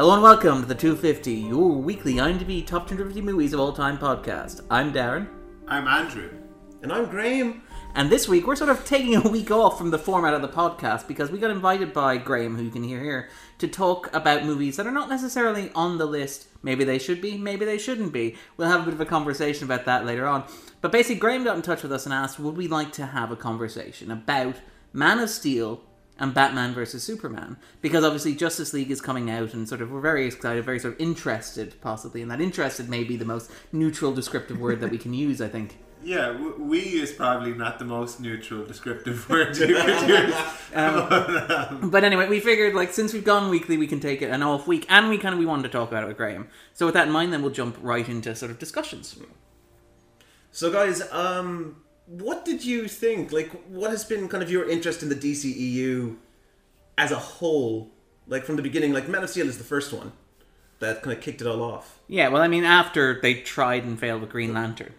Hello and welcome to the 250, your weekly IMDb Top 250 Movies of All Time podcast. I'm Darren. I'm Andrew. And I'm Graham. And this week we're sort of taking a week off from the format of the podcast because we got invited by Graham, who you can hear here, to talk about movies that are not necessarily on the list. Maybe they should be, maybe they shouldn't be. We'll have a bit of a conversation about that later on. But basically Graham got in touch with us and asked, would we like to have a conversation about Man of Steel and Batman versus Superman, because obviously Justice League is coming out and sort of we're very excited, very sort of interested possibly, and that interested may be the most neutral descriptive word that we can use, I think. Yeah, we is probably not the most neutral descriptive word to use. But anyway, we figured like since we've gone weekly, we can take it an off week, and we wanted to talk about it with Graham. So with that in mind, then we'll jump right into sort of discussions. So guys, what did you think? Like, what has been kind of your interest in the DCEU as a whole? Like, from the beginning, like, Man of Steel is the first one that kind of kicked it all off. Yeah, well, I mean, after they tried and failed with Green Lantern.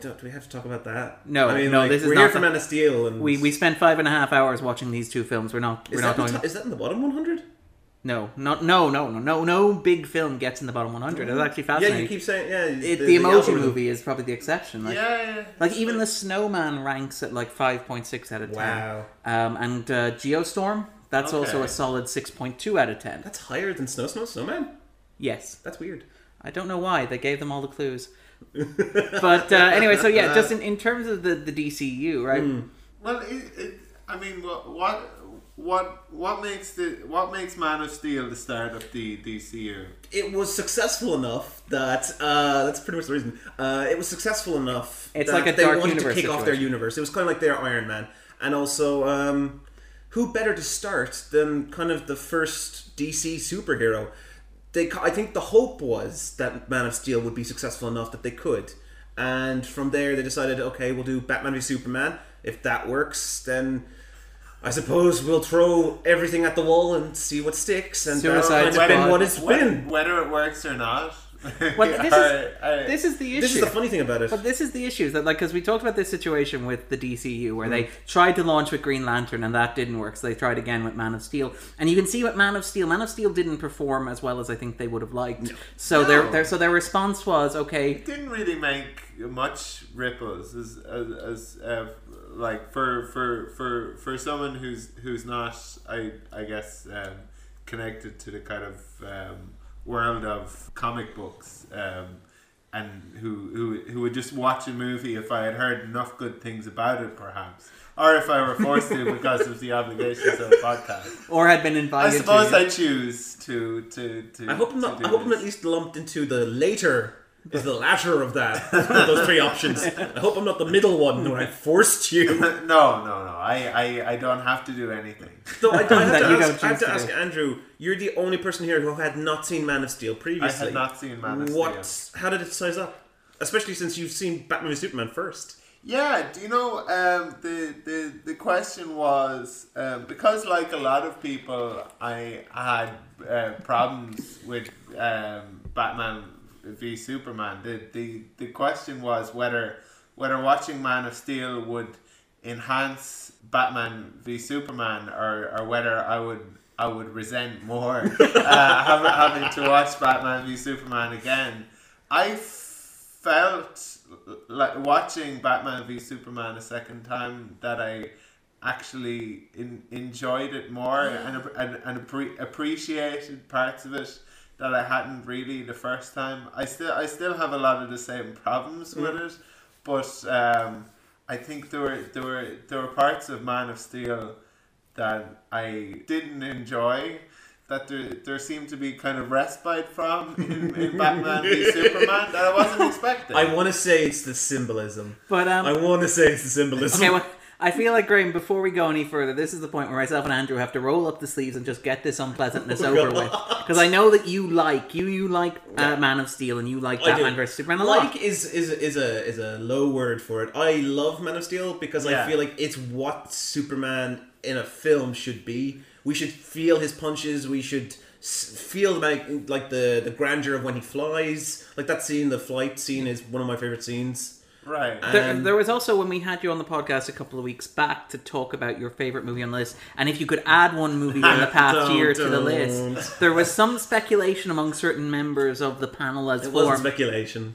Do we have to talk about that? No, I mean, no, like, this is we're not here for Man of Steel. And we spent 5.5 hours watching these two films. Is that in the bottom 100? No, big film gets in the bottom 100. It's actually fascinating. Yeah, you keep saying, yeah. The Emoji Movie is probably the exception. Like, yeah. Like, even The Snowman ranks at, like, 5.6 out of 10. Wow. And Geostorm, that's also a solid 6.2 out of 10. That's higher than Snowman? Yes. That's weird. I don't know why. They gave them all the clues. But, anyway, so, yeah, just in terms of the DCU, right? Mm. Well, What makes Man of Steel the start of the DCU? It was successful enough that that's pretty much the reason. It was successful enough. It's that like a dark universe. They wanted to kick off their universe. It was kind of like their Iron Man, and also who better to start than kind of the first DC superhero? I think the hope was that Man of Steel would be successful enough that they could, and from there they decided, okay, we'll do Batman v Superman. If that works, then I suppose we'll throw everything at the wall and see what sticks, and it's been what it's been. Whether it works or not. Well, this is the issue. This is the funny thing about it. But this is the issue, that like, because we talked about this situation with the DCU, where they tried to launch with Green Lantern and that didn't work, so they tried again with Man of Steel. And you can see what Man of Steel didn't perform as well as I think they would have liked. So their response was, okay, it didn't really make much ripples as like for someone who's not I guess connected to the kind of world of comic books, and who would just watch a movie if I had heard enough good things about it, perhaps, or if I were forced to because of the obligations of a podcast, or had been invited. I suppose I choose to. I hope I'm not. I hope I'm at least lumped into the later. Is the latter of that, those three options. I hope I'm not the middle one where I forced you. No. I don't have to do anything. So I have to ask Andrew, you're the only person here who had not seen Man of Steel previously. I had not seen Man of Steel. How did it size up? Especially since you've seen Batman v Superman first. Yeah, do you know, the question was, because like a lot of people, I had problems with Batman v Superman. The question was whether watching Man of Steel would enhance Batman v Superman, or whether I would resent more having to watch Batman v Superman again. I felt like watching Batman v Superman a second time that I actually enjoyed it more and appreciated parts of it that I hadn't really the first time. I still have a lot of the same problems with it, but I think there were parts of Man of Steel that I didn't enjoy, that there seemed to be kind of respite from in Batman v Superman that I wasn't expecting. I want to say it's the symbolism, but Okay, well, I feel like, Graham, before we go any further, this is the point where myself and Andrew have to roll up the sleeves and just get this unpleasantness over with. Because I know that you like Man of Steel, and you like Batman versus Superman a lot. Like is a low word for it. I love Man of Steel because I feel like it's what Superman in a film should be. We should feel his punches. We should feel like the grandeur of when he flies. Like that scene, the flight scene, is one of my favorite scenes. Right. There was also, when we had you on the podcast a couple of weeks back to talk about your favourite movie on the list, and if you could add one movie in the past year to the list, there was some speculation among certain members of the panel as well. It wasn't speculation.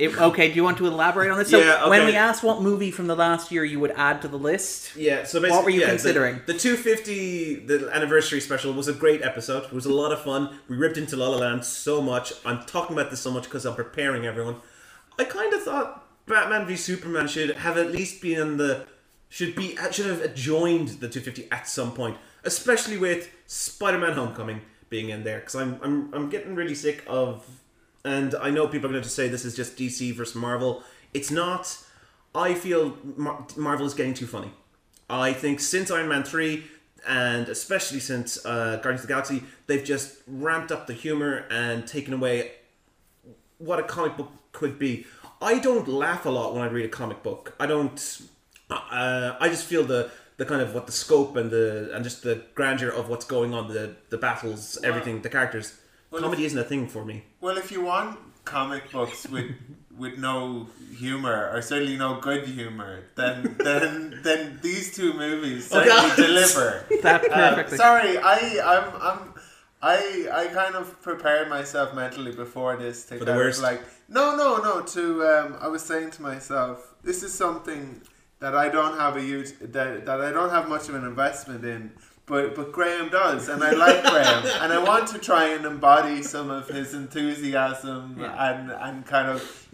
Okay, do you want to elaborate on this? So yeah, okay. When we asked what movie from the last year you would add to the list, so basically, what were you considering? The 250, the anniversary special, was a great episode. It was a lot of fun. We ripped into La La Land so much. I'm talking about this so much because I'm preparing everyone. I kind of thought Batman v Superman should have at least been in the... should have joined the 250 at some point. Especially with Spider-Man Homecoming being in there. Because I'm getting really sick of... And I know people are going to say this is just DC versus Marvel. It's not. I feel Marvel is getting too funny. I think since Iron Man 3... And especially since Guardians of the Galaxy... They've just ramped up the humor and taken away what a comic book could be. I don't laugh a lot when I read a comic book. I don't... I just feel the kind of what the scope and just the grandeur of what's going on, the battles, everything, the characters. Comedy isn't a thing for me. Well, if you want comic books with no humor, or certainly no good humor, then these two movies certainly deliver. That perfectly. Sorry, I kind of prepared myself mentally before this to I was saying to myself, this is something that I don't have I don't have much of an investment in, but Graham does, and I like Graham, and I want to try and embody some of his enthusiasm and kind of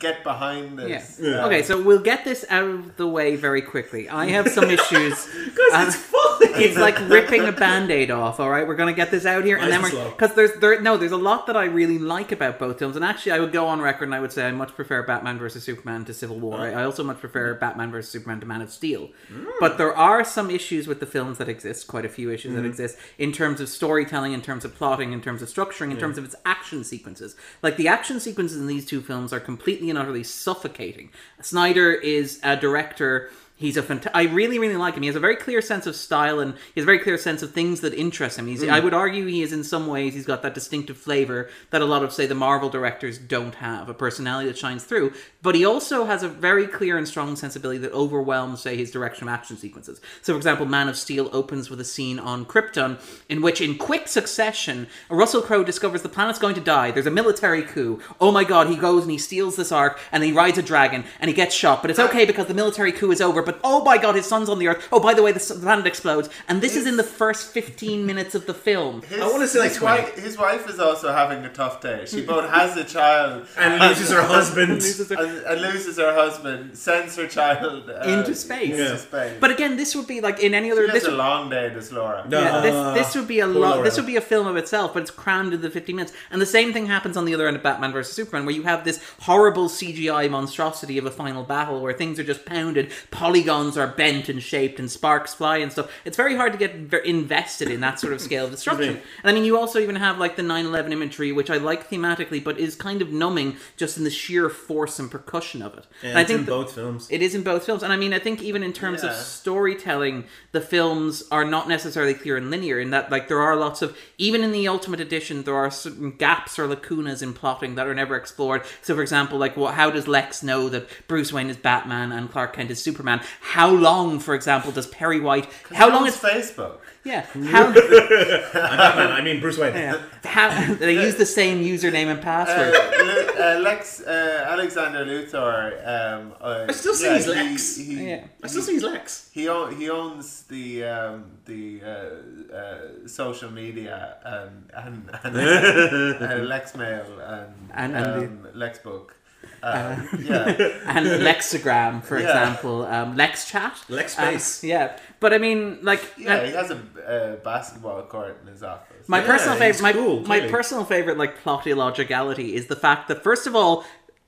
get behind this. Yeah. Yeah. Okay, so we'll get this out of the way very quickly. I have some issues. It's funny. It's like ripping a Band-Aid off. All right, we're gonna get this out here, and then we're because there's a lot that I really like about both films, and actually I would go on record and I would say I much prefer Batman versus Superman to Civil War. I also much prefer Batman versus Superman to Man of Steel. Mm. But there are some issues with the films that exist. Quite a few issues that exist in terms of storytelling, in terms of plotting, in terms of structuring, in terms of its action sequences. Like, the action sequences in these two films are completely and utterly suffocating. Snyder is a director... He's a I really, really like him. He has a very clear sense of style, and he has a very clear sense of things that interest him. I would argue he is, in some ways, he's got that distinctive flavor that a lot of, say, the Marvel directors don't have, a personality that shines through. But he also has a very clear and strong sensibility that overwhelms, say, his direction of action sequences. So, for example, Man of Steel opens with a scene on Krypton in which, in quick succession, Russell Crowe discovers the planet's going to die. There's a military coup. Oh my God, he goes and he steals this ark, and he rides a dragon, and he gets shot. But it's okay because the military coup is over. But oh my God, his son's on the earth. Oh, by the way, the planet explodes. And this is in the first 15 minutes of the film. I want to say his wife is also having a tough day. She both has a child and loses her husband. Sends her child into space. Yeah. But again, this would be like in any other. This is a long day, this Laura. No. Yeah, this would be a long. This would be a film of itself, but it's crammed into the 15 minutes. And the same thing happens on the other end of Batman vs Superman, where you have this horrible CGI monstrosity of a final battle, where things are just pounded. Polygons are bent and shaped and sparks fly and stuff. It's very hard to get invested in that sort of scale of destruction. And I mean, you also even have like the 9/11 imagery, which I like thematically, but is kind of numbing just in the sheer force and percussion of it. Yeah, and it's in both films. It is in both films. And I mean, I think even in terms of storytelling, the films are not necessarily clear and linear in that, like, there are lots of, even in the Ultimate Edition, there are certain gaps or lacunas in plotting that are never explored. So, for example, like, how does Lex know that Bruce Wayne is Batman and Clark Kent is Superman? How long, for example, does Perry White... How long is Facebook? Yeah. How, I mean Bruce Wayne. Yeah. How, they use the same username and password. Alexander Luthor... I still see he's Lex. I still see he's Lex. He owns the social media and Lexmail and Lexbook. And Lexagram, for example, LexChat, LexSpace. But I mean, like, he has a basketball court in his office. My personal favorite, my personal favorite, like, plot illogicality is the fact that, first of all,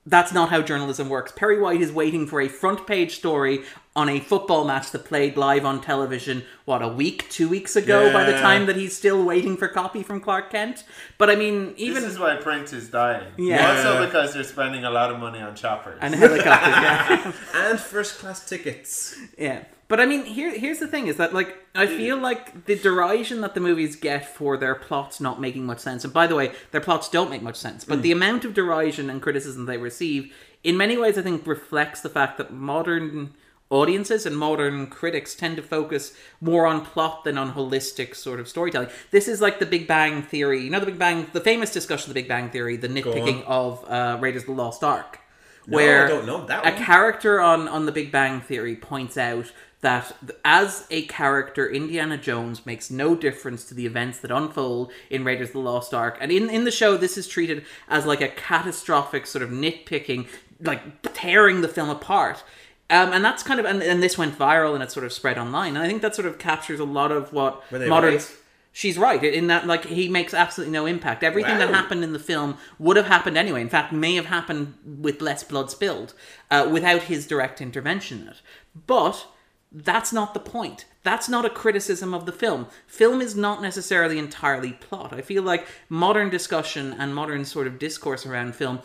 that's not how journalism works. Perry White is waiting for a front page story on a football match that played live on television, a week, 2 weeks ago, by the time that he's still waiting for copy from Clark Kent. But I mean, even... This is why print is dying. Yeah. Also because they're spending a lot of money on choppers. And helicopters, and first class tickets. Yeah. But I mean, here's the thing, is that, like, I feel like the derision that the movies get for their plots not making much sense, and by the way, their plots don't make much sense, but the amount of derision and criticism they receive, in many ways, I think, reflects the fact that modern audiences and modern critics tend to focus more on plot than on holistic sort of storytelling. This is like the Big Bang Theory, you know, the famous discussion of the Big Bang Theory, the nitpicking of Raiders of the Lost Ark, where I don't know that one. A character on the Big Bang Theory points out that as a character, Indiana Jones makes no difference to the events that unfold in Raiders of the Lost Ark. And in the show, this is treated as like a catastrophic sort of nitpicking, like tearing the film apart. And that's kind of... And this went viral and it sort of spread online. And I think that sort of captures a lot of what modern... Right? She's right, in that, like, he makes absolutely no impact. Everything that happened in the film would have happened anyway. In fact, may have happened with less blood spilled, without his direct intervention in it. But... that's not the point. That's not a criticism of the film. Film is not necessarily entirely plot. I feel like modern discussion and modern sort of discourse around film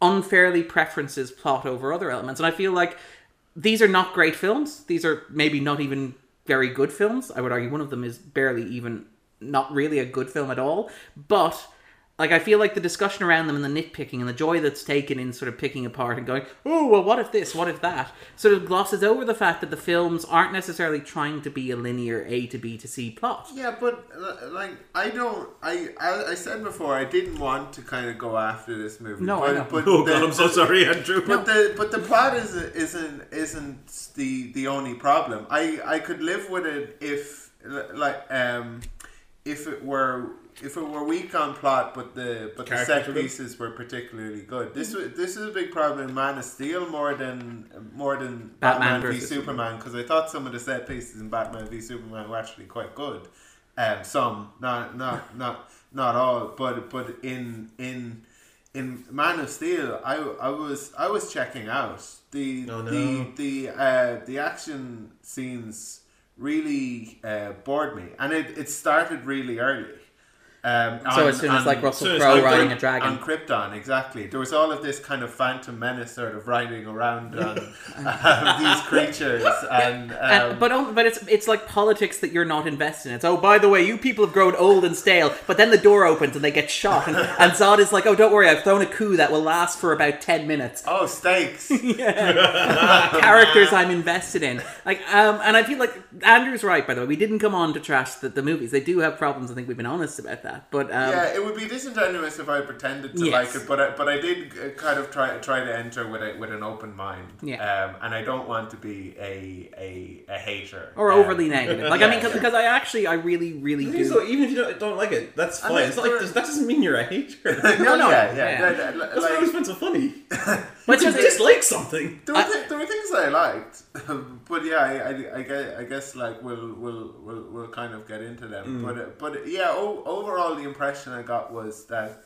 unfairly preferences plot over other elements. And I feel like these are not great films. These are maybe not even very good films. I would argue one of them is barely even not really a good film at all. But... like, I feel like the discussion around them and the nitpicking and the joy that's taken in sort of picking apart and going, oh, well, what if this, what if that, sort of glosses over the fact that the films aren't necessarily trying to be a linear A to B to C plot. Yeah, but, like, I said before, I didn't want to kind of go after this movie. No, I know. But God, I'm so sorry, Andrew. But the plot isn't the only problem. I could live with it if it were weak on plot, but the set pieces were particularly good. This is a big problem in Man of Steel more than Batman v Superman, because I thought some of the set pieces in Batman v Superman were actually quite good. Some, not all, but in Man of Steel, I was checking out the action scenes really bored me, and it started really early. As soon as Russell Crowe riding a dragon. On Krypton, exactly. There was all of this kind of Phantom Menace sort of riding around on these creatures. But it's like politics that you're not invested in. It's, oh, by the way, you people have grown old and stale, but then the door opens and they get shot. And Zod is like, oh, don't worry, I've thrown a coup that will last for about 10 minutes. Oh, stakes. Characters I'm invested in. Like, and I feel like Andrew's right, by the way. We didn't come on to trash the movies. They do have problems. I think we've been honest about that. But it would be disingenuous if I pretended to like it, but I did kind of try to enter with an open mind, and I don't want to be a hater or overly negative. Like because I really do. So even if you don't like it, that's fine. It's like that doesn't mean you're a hater. No. That's why it was meant to funny. But you dislike something. There were things I liked, but I guess like we'll kind of get into them. Overall, the impression I got was that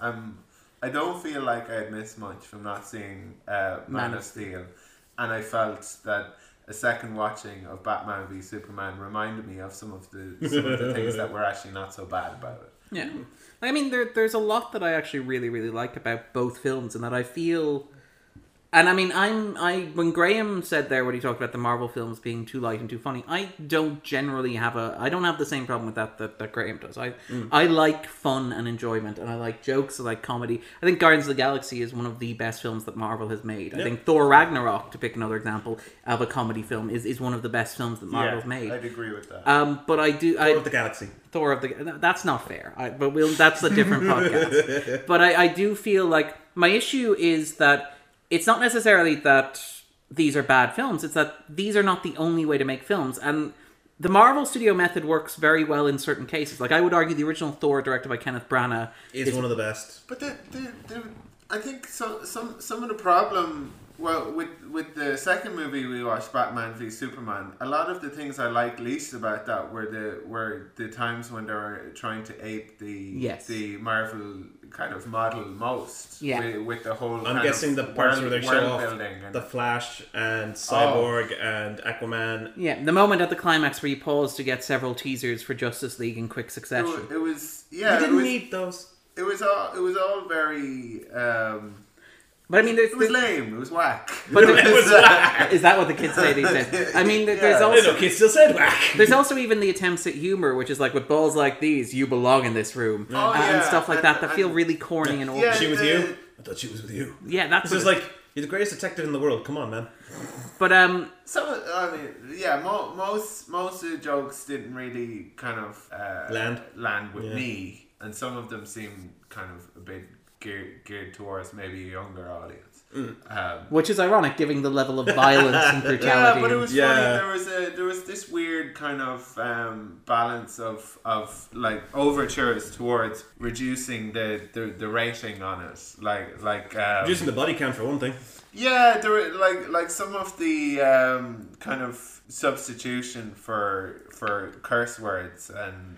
I don't feel like I had missed much from not seeing Man of Steel, and I felt that a second watching of Batman v Superman reminded me of some of the things that were actually not so bad about it. Yeah, I mean there's a lot that I actually really really liked about both films, and that I feel. And I mean, when Graham said there when he talked about the Marvel films being too light and too funny, I don't generally have I don't have the same problem with that Graham does. I like fun and enjoyment, and I like jokes, I like comedy. I think Guardians of the Galaxy is one of the best films that Marvel has made. Yep. I think Thor Ragnarok, to pick another example of a comedy film, is one of the best films that Marvel's made. I'd agree with that. But I do. Thor of the Galaxy. That's not fair. That's a different podcast. But I do feel like my issue is that. It's not necessarily that these are bad films. It's that these are not the only way to make films. And the Marvel Studio method works very well in certain cases. Like, I would argue the original Thor, directed by Kenneth Branagh, is one of the best. But I think some of the problem... Well, with the second movie we watched, Batman v Superman, a lot of the things I liked least about that were the times when they were trying to ape the Marvel kind of model most. Yeah. With the whole. I'm guessing the parts where they show off the Flash and Cyborg and Aquaman. Yeah, the moment at the climax where you pause to get several teasers for Justice League in quick succession. You didn't need those. It was all very. But I mean, it was lame. It was whack. But it was whack. Is that what the kids say these days? I mean, there's also kids still said whack. There's also even the attempts at humor, which is like, with balls like these, you belong in this room, and stuff like that feel really corny and old. Yeah, she was with you. I thought she was with you. Yeah, that's just like, you're the greatest detective in the world. Come on, man. But most of the jokes didn't really kind of land with me, and some of them seemed kind of a bit geared towards maybe a younger audience, which is ironic, given the level of violence and brutality. Yeah, but it was funny. There was this weird kind of balance of like overtures towards reducing the rating on it, like reducing the body count for one thing. Yeah, there were like some of the kind of substitution for curse words and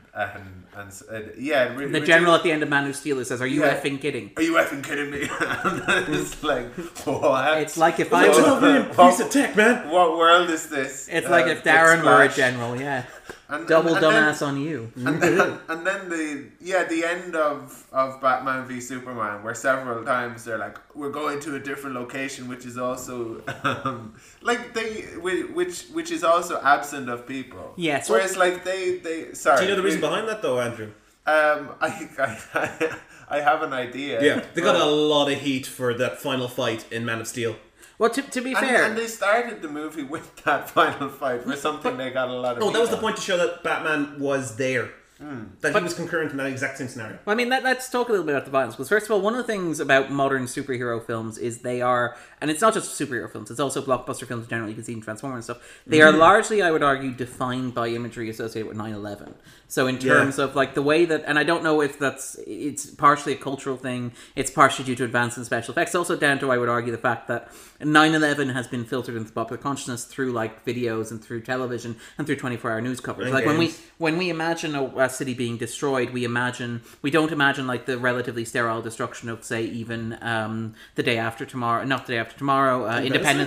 the general at the end of Man of Steel says, "Are you effing kidding? Are you effing kidding me?" And it's like, what? It's like if I was a piece of tech, man. What world is this? It's like if Darren were a general, yeah. And, double dumbass on you. And then the end of Batman v Superman, where several times they're like, we're going to a different location, which is also which is also absent of people. Yes. Whereas like they sorry. Do you know the reason behind that though, Andrew? I have an idea. Yeah, they got a lot of heat for that final fight in Man of Steel. Well, to be fair... And they started the movie with that final fight for something they got a lot of... Oh, that was the point to show that Batman was there. That he was concurrent in that exact same scenario. Well, I mean, let's talk a little bit about the violence. Because first of all, one of the things about modern superhero films is they are... And it's not just superhero films, it's also blockbuster films in general. You can see in Transformers and stuff. They are largely, I would argue, defined by imagery associated with 9/11. So in terms of like the way that... And I don't know if that's... It's partially a cultural thing. It's partially due to advance in special effects. Also down to, I would argue, the fact that 9/11 has been filtered into popular consciousness through like videos and through television and through 24-hour news coverage. Like when we imagine a city being destroyed, we don't imagine like the relatively sterile destruction of, say, even Independence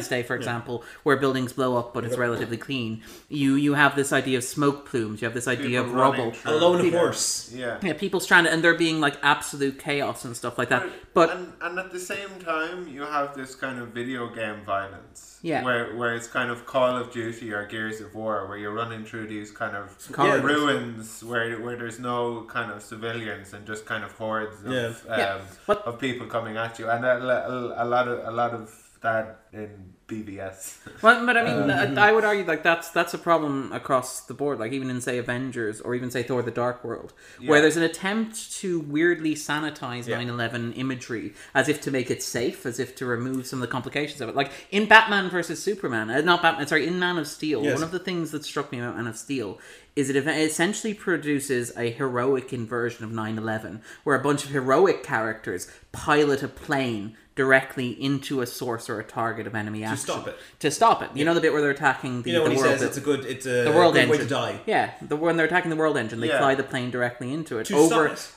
Day, for example, where buildings blow up, but it's relatively clean. You have this idea of smoke plumes, you have this idea people of rubble, alone horse, people stranded, and there being like absolute chaos and stuff like that. But and at the same time, you have this kind of video game violence, where it's kind of Call of Duty or Gears of War, where you're running through these kind of ruins where there's no kind of civilians and just kind of hordes of people coming at you, and a lot of that in BBS. Well, but I mean, I would argue like that's a problem across the board. Like even in, say, Avengers or even, say, Thor: The Dark World, where there's an attempt to weirdly sanitize 9/11 imagery, as if to make it safe, as if to remove some of the complications of it. Like in Batman versus Superman, in Man of Steel, one of the things that struck me about Man of Steel is it essentially produces a heroic inversion of 9/11, where a bunch of heroic characters pilot a plane directly into a source or a target of enemy action. To stop it. You know the bit where they're attacking the world engine. He says it's a good way to die. Yeah, when they're attacking the world engine, they fly the plane directly into it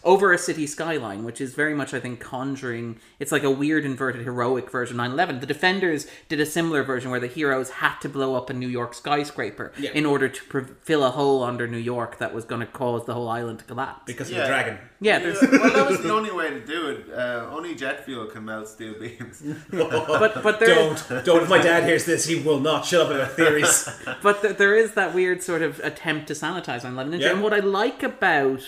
over a city skyline, which is very much, I think, conjuring... It's like a weird inverted heroic version of 9/11. The Defenders did a similar version where the heroes had to blow up a New York skyscraper in order to fill a hole under New York that was going to cause the whole island to collapse. Because of the dragon. Yeah. Well, that was the only way to do it. Only jet fuel can melt steel beams. but don't. If my dad hears this, he will not shut up about theories. But there is that weird sort of attempt to sanitize 9/11. And what I like about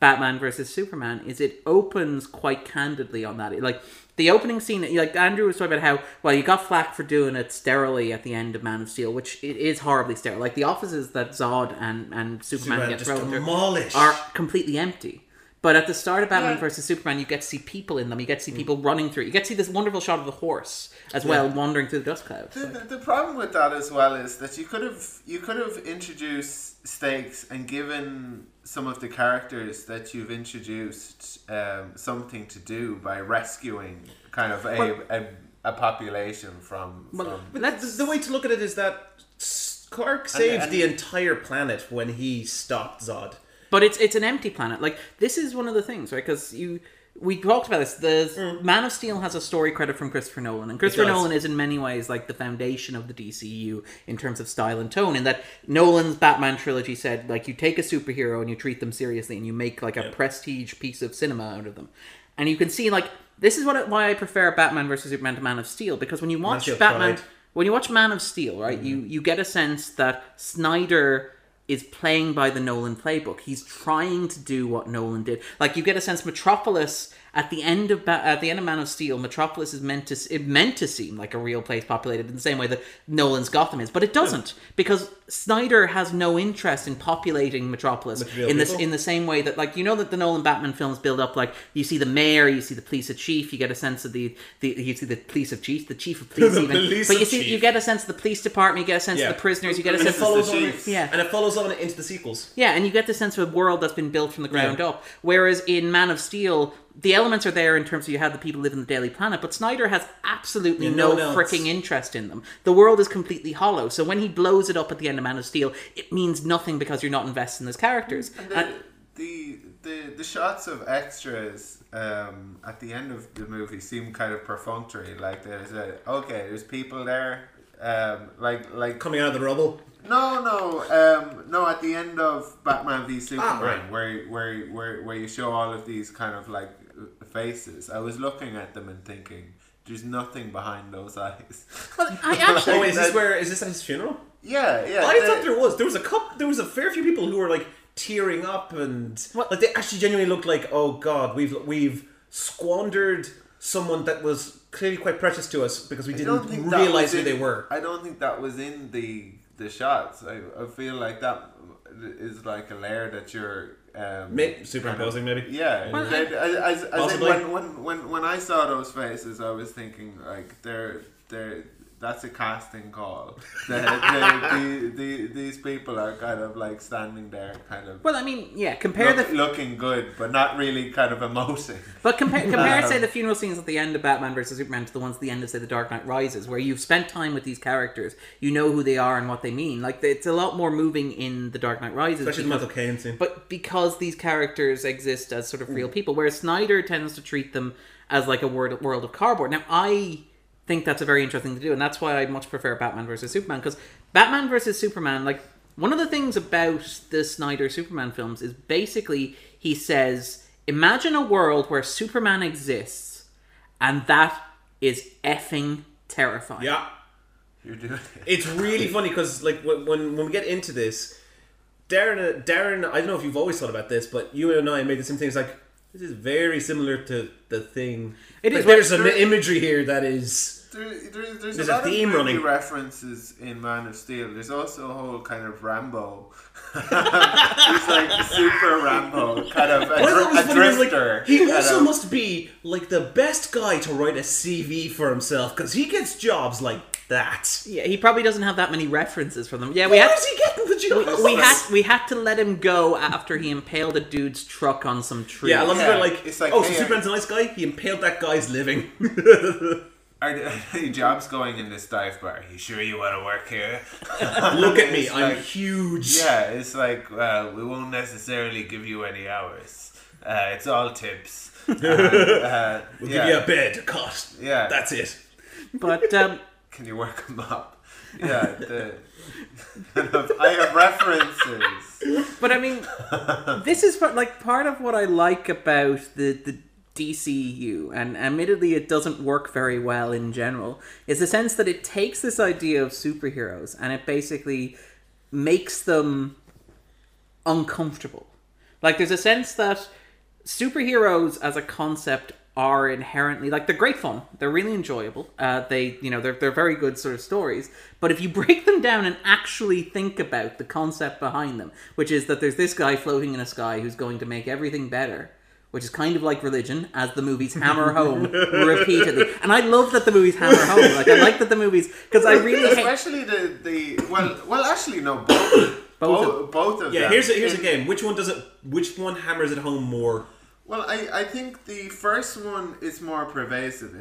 Batman versus Superman is it opens quite candidly on that. Like the opening scene, like Andrew was talking about how, well, you got flack for doing it sterilely at the end of Man of Steel, which it is horribly sterile. Like the offices that Zod and Superman get thrown through are completely empty. But at the start of Batman vs. Superman, you get to see people in them. You get to see people running through. You get to see this wonderful shot of the horse as well, wandering through the dust clouds. The problem with that as well is that you could have introduced stakes and given some of the characters that you've introduced something to do by rescuing kind of a population from... But that's the way to look at it, is that Clark saved the entire planet when he stopped Zod. But it's an empty planet. Like, this is one of the things, right? Because we talked about this. The Man of Steel has a story credit from Christopher Nolan. And Christopher Nolan is in many ways like the foundation of the DCEU in terms of style and tone. In that Nolan's Batman trilogy said, like, you take a superhero and you treat them seriously and you make like a prestige piece of cinema out of them. And you can see, like... This is why I prefer Batman versus Superman to Man of Steel, because when you watch Man of Steel, right, you get a sense that Snyder is playing by the Nolan playbook. He's trying to do what Nolan did. Like, you get a sense Metropolis at the end of Man of Steel, Metropolis is meant to seem like a real place populated in the same way that Nolan's Gotham is, but it doesn't, because Snyder has no interest in populating Metropolis in the same way that, like, you know, that the Nolan Batman films build up, like, you see the mayor, you see the police chief, you get a sense of the chief of police, you get a sense of the police department, you get a sense of the prisoners, you get a sense of the chief, and it follows on into the sequels. Yeah, and you get the sense of a world that's been built from the ground up. Whereas in Man of Steel, the elements are there in terms of how the people live in the Daily Planet, but Snyder has absolutely no freaking interest in them. The world is completely hollow, so when he blows it up at the end of Man of Steel, it means nothing because you're not invested in those characters. And the shots of extras at the end of the movie seem kind of perfunctory. Like, there's people there, like coming out of the rubble. No. At the end of Batman v Superman, where you show all of these kind of like faces, I was looking at them and thinking, there's nothing behind those eyes. Well, I actually... Is this at his funeral? Yeah, yeah. Well, I thought there was. There was a fair few people who were like tearing up and like they actually genuinely looked like, oh god, we've squandered someone that was clearly quite precious to us because we didn't realize who they were. I don't think that was in the shots. I feel like that is like a layer that you're superimposing, maybe. Yeah. Well, when I saw those faces, I was thinking like that's a casting call. These people are kind of like standing there, kind of. Well, I mean, yeah. Looking good, but not really kind of emoting. But compare, say, the funeral scenes at the end of Batman versus Superman to the ones at the end of, say, The Dark Knight Rises, where you've spent time with these characters, you know who they are and what they mean. Like, it's a lot more moving in The Dark Knight Rises, especially the Michael Caine scene. But because these characters exist as sort of real people, whereas Snyder tends to treat them as like a world of cardboard. Now, I think that's a very interesting thing to do, and that's why I much prefer Batman versus Superman, because Batman versus Superman, like, one of the things about the Snyder Superman films is basically he says, imagine a world where Superman exists, and that is effing terrifying. Yeah, you're doing it. It's really funny because, like, when we get into this, Darren, I don't know if you've always thought about this, but you and I made the same thing. It's like, this is very similar to The Thing. It is. There's some imagery here that is... There's a lot of movie references in Man of Steel. There's also a whole kind of Rambo. He's like super Rambo, kind of a drifter. Like, he also must be like the best guy to write a CV for himself, because he gets jobs like that. Yeah, he probably doesn't have that many references from them. Yeah, where is he getting the jobs? We had to let him go after he impaled a dude's truck on some tree. Yeah, I love it. Like, it's like, oh, hey, so Superman's a nice guy. He impaled that guy's living. Are there any jobs going in this dive bar? You sure you want to work here? Look at me, I'm like, huge. Yeah, it's like, we won't necessarily give you any hours. It's all tips. We'll give you a bed, a cot. Yeah. That's it. But, can you work a mop? Yeah. I have references. But I mean, this is like part of what I like about the DCEU, and admittedly it doesn't work very well in general, is the sense that it takes this idea of superheroes and it basically makes them uncomfortable. Like, there's a sense that superheroes as a concept are inherently, like, they're great fun, they're really enjoyable, they're very good sort of stories, but if you break them down and actually think about the concept behind them, which is that there's this guy floating in a sky who's going to make everything better, which is kind of like religion, as the movies hammer home repeatedly. And I love that the movies hammer home. Like, I like that the movies, because I really especially both of them. Yeah, here's a game. Which one hammers it home more? Well, I think the first one is more pervasive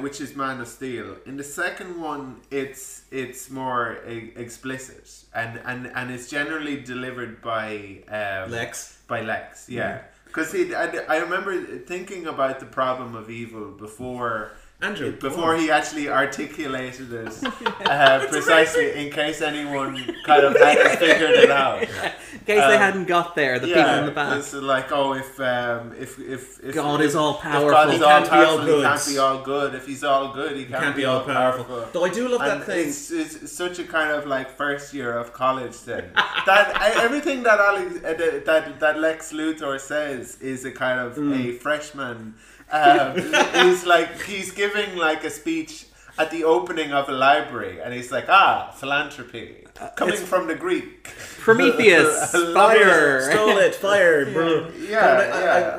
which is Man of Steel. In the second one, it's more explicit, and it's generally delivered by Lex. By Lex, yeah. Because I remember thinking about the problem of evil before Andrew, before he actually articulated this, precisely in case anyone kind of hadn't figured it out, in case they hadn't got there, the people in the back. It's like, oh, if God is all powerful, God is all powerful, he can't be all good. If he's all good, he can't be all powerful. Though I do love that thing. It's such a kind of like first year of college thing. Everything that that Lex Luthor says is a kind of a freshman. He's like, he's giving like a speech at the opening of a library, and he's like, philanthropy. Coming from the Greek. Prometheus, fire. Stole it, fire.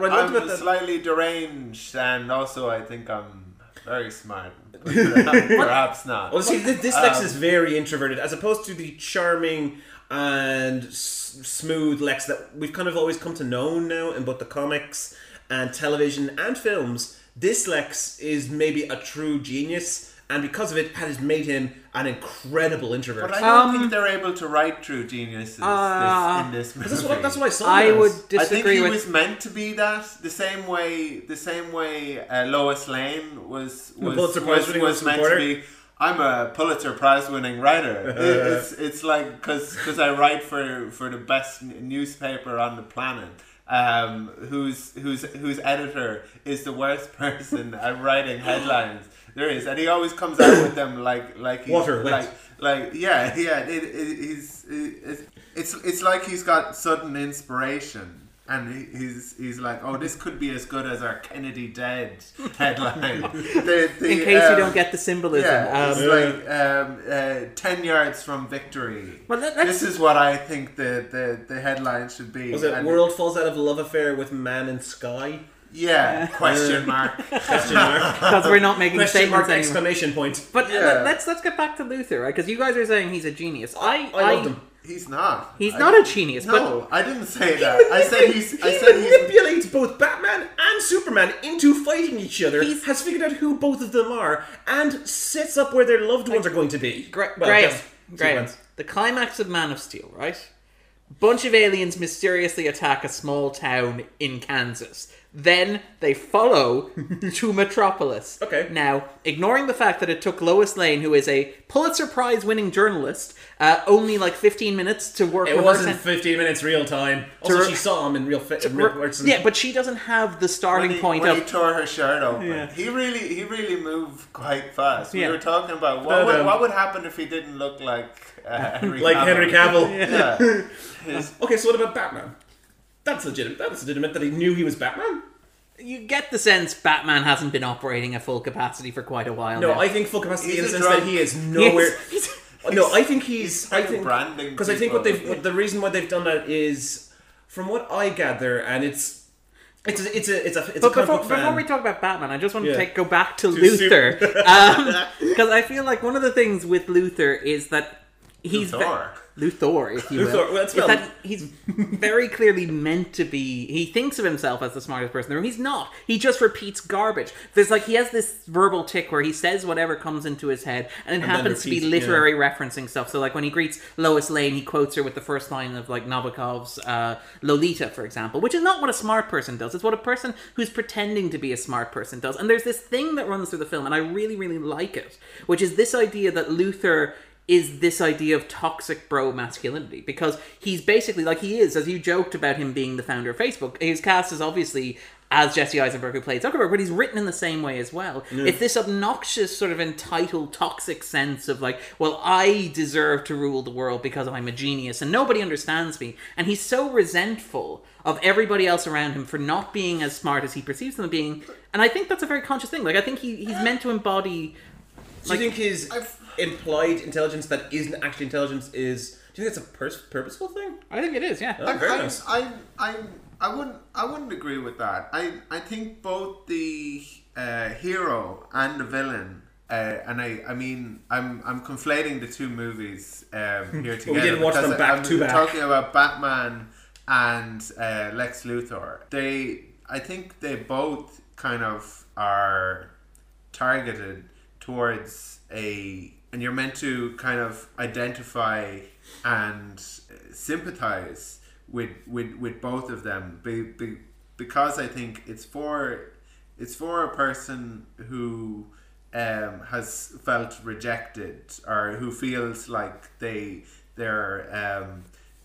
I'm slightly deranged, and also I think I'm very smart. Perhaps not. Well, see, this Lex is very introverted, as opposed to the charming and smooth Lex that we've kind of always come to know now in both the comics and television and films. This Lex is maybe a true genius, and because of it has made him an incredible introvert. But I don't think they're able to write true geniuses in this movie. That's what I saw. I would disagree. I think he was meant to be that. The same way Lois Lane was meant to be. I'm a Pulitzer Prize winning writer. It's like, because I write for the best newspaper on the planet. Whose editor is the worst person at writing headlines there is, and he always comes out with them like he's, it's like he's got sudden inspiration, and he's like, oh, this could be as good as our Kennedy dead headline. In case you don't get the symbolism, it's like 10 yards from victory. Well, this is what I think the headline should be. Was it "World falls out of love affair with man in sky"? Yeah. Question mark. Because we're not making statements anymore. Exclamation point. But let's get back to Luthor, right? Because you guys are saying he's a genius. I love him. He's not. He's not a genius. No, I didn't say that. I said he manipulates both Batman and Superman into fighting each other. He has figured out who both of them are and sets up where their loved ones are going to be. Graham. The climax of Man of Steel, right? Bunch of aliens mysteriously attack a small town in Kansas. Then they follow to Metropolis. Okay. Now, ignoring the fact that it took Lois Lane, who is a Pulitzer Prize winning journalist, only like 15 minutes to work. It wasn't 15 minutes real time. Also, she saw him in real person. Yeah, but she doesn't have the starting point of... When he tore her shirt open. Yeah. He really moved quite fast. We were talking about what would happen if he didn't look like Henry Cavill. Okay, so what about Batman? That's legitimate that he knew he was Batman. You get the sense Batman hasn't been operating at full capacity for quite a while now. No, I think full capacity in the sense that he is nowhere... I think he's branding. Because I think the reason why they've done that is, from what I gather, and it's a comic book fan. Before we talk about Batman, I just want to go back to Luthor. Because I feel like one of the things with Luthor is that he's... Luthor, if you will. He's very clearly meant to be... He thinks of himself as the smartest person in the room. He's not. He just repeats garbage. There's like... He has this verbal tick where he says whatever comes into his head, and happens to be literary referencing stuff. So like when he greets Lois Lane, he quotes her with the first line of like Nabokov's Lolita, for example, which is not what a smart person does. It's what a person who's pretending to be a smart person does. And there's this thing that runs through the film, and I really, really like it, which is this idea that Luthor... is this idea of toxic bro-masculinity. Because he's basically, like he is, as you joked about him being the founder of Facebook, his cast is obviously as Jesse Eisenberg, who played Zuckerberg, but he's written in the same way as well. Mm. It's this obnoxious, sort of entitled, toxic sense of like, well, I deserve to rule the world because I'm a genius and nobody understands me. And he's so resentful of everybody else around him for not being as smart as he perceives them being. And I think that's a very conscious thing. Like, I think he's meant to embody... Like, do you think his implied intelligence that isn't actually intelligence is... Do you think that's a purposeful thing? I think it is, yeah. Oh, very nice. I wouldn't agree with that. I think both the hero and the villain, I'm conflating the two movies here together. We didn't watch them back to back. Talking about Batman and Lex Luthor. I think they both kind of are targeted towards and you're meant to kind of identify and sympathize with both of them, because I think it's for a person who has felt rejected, or who feels like their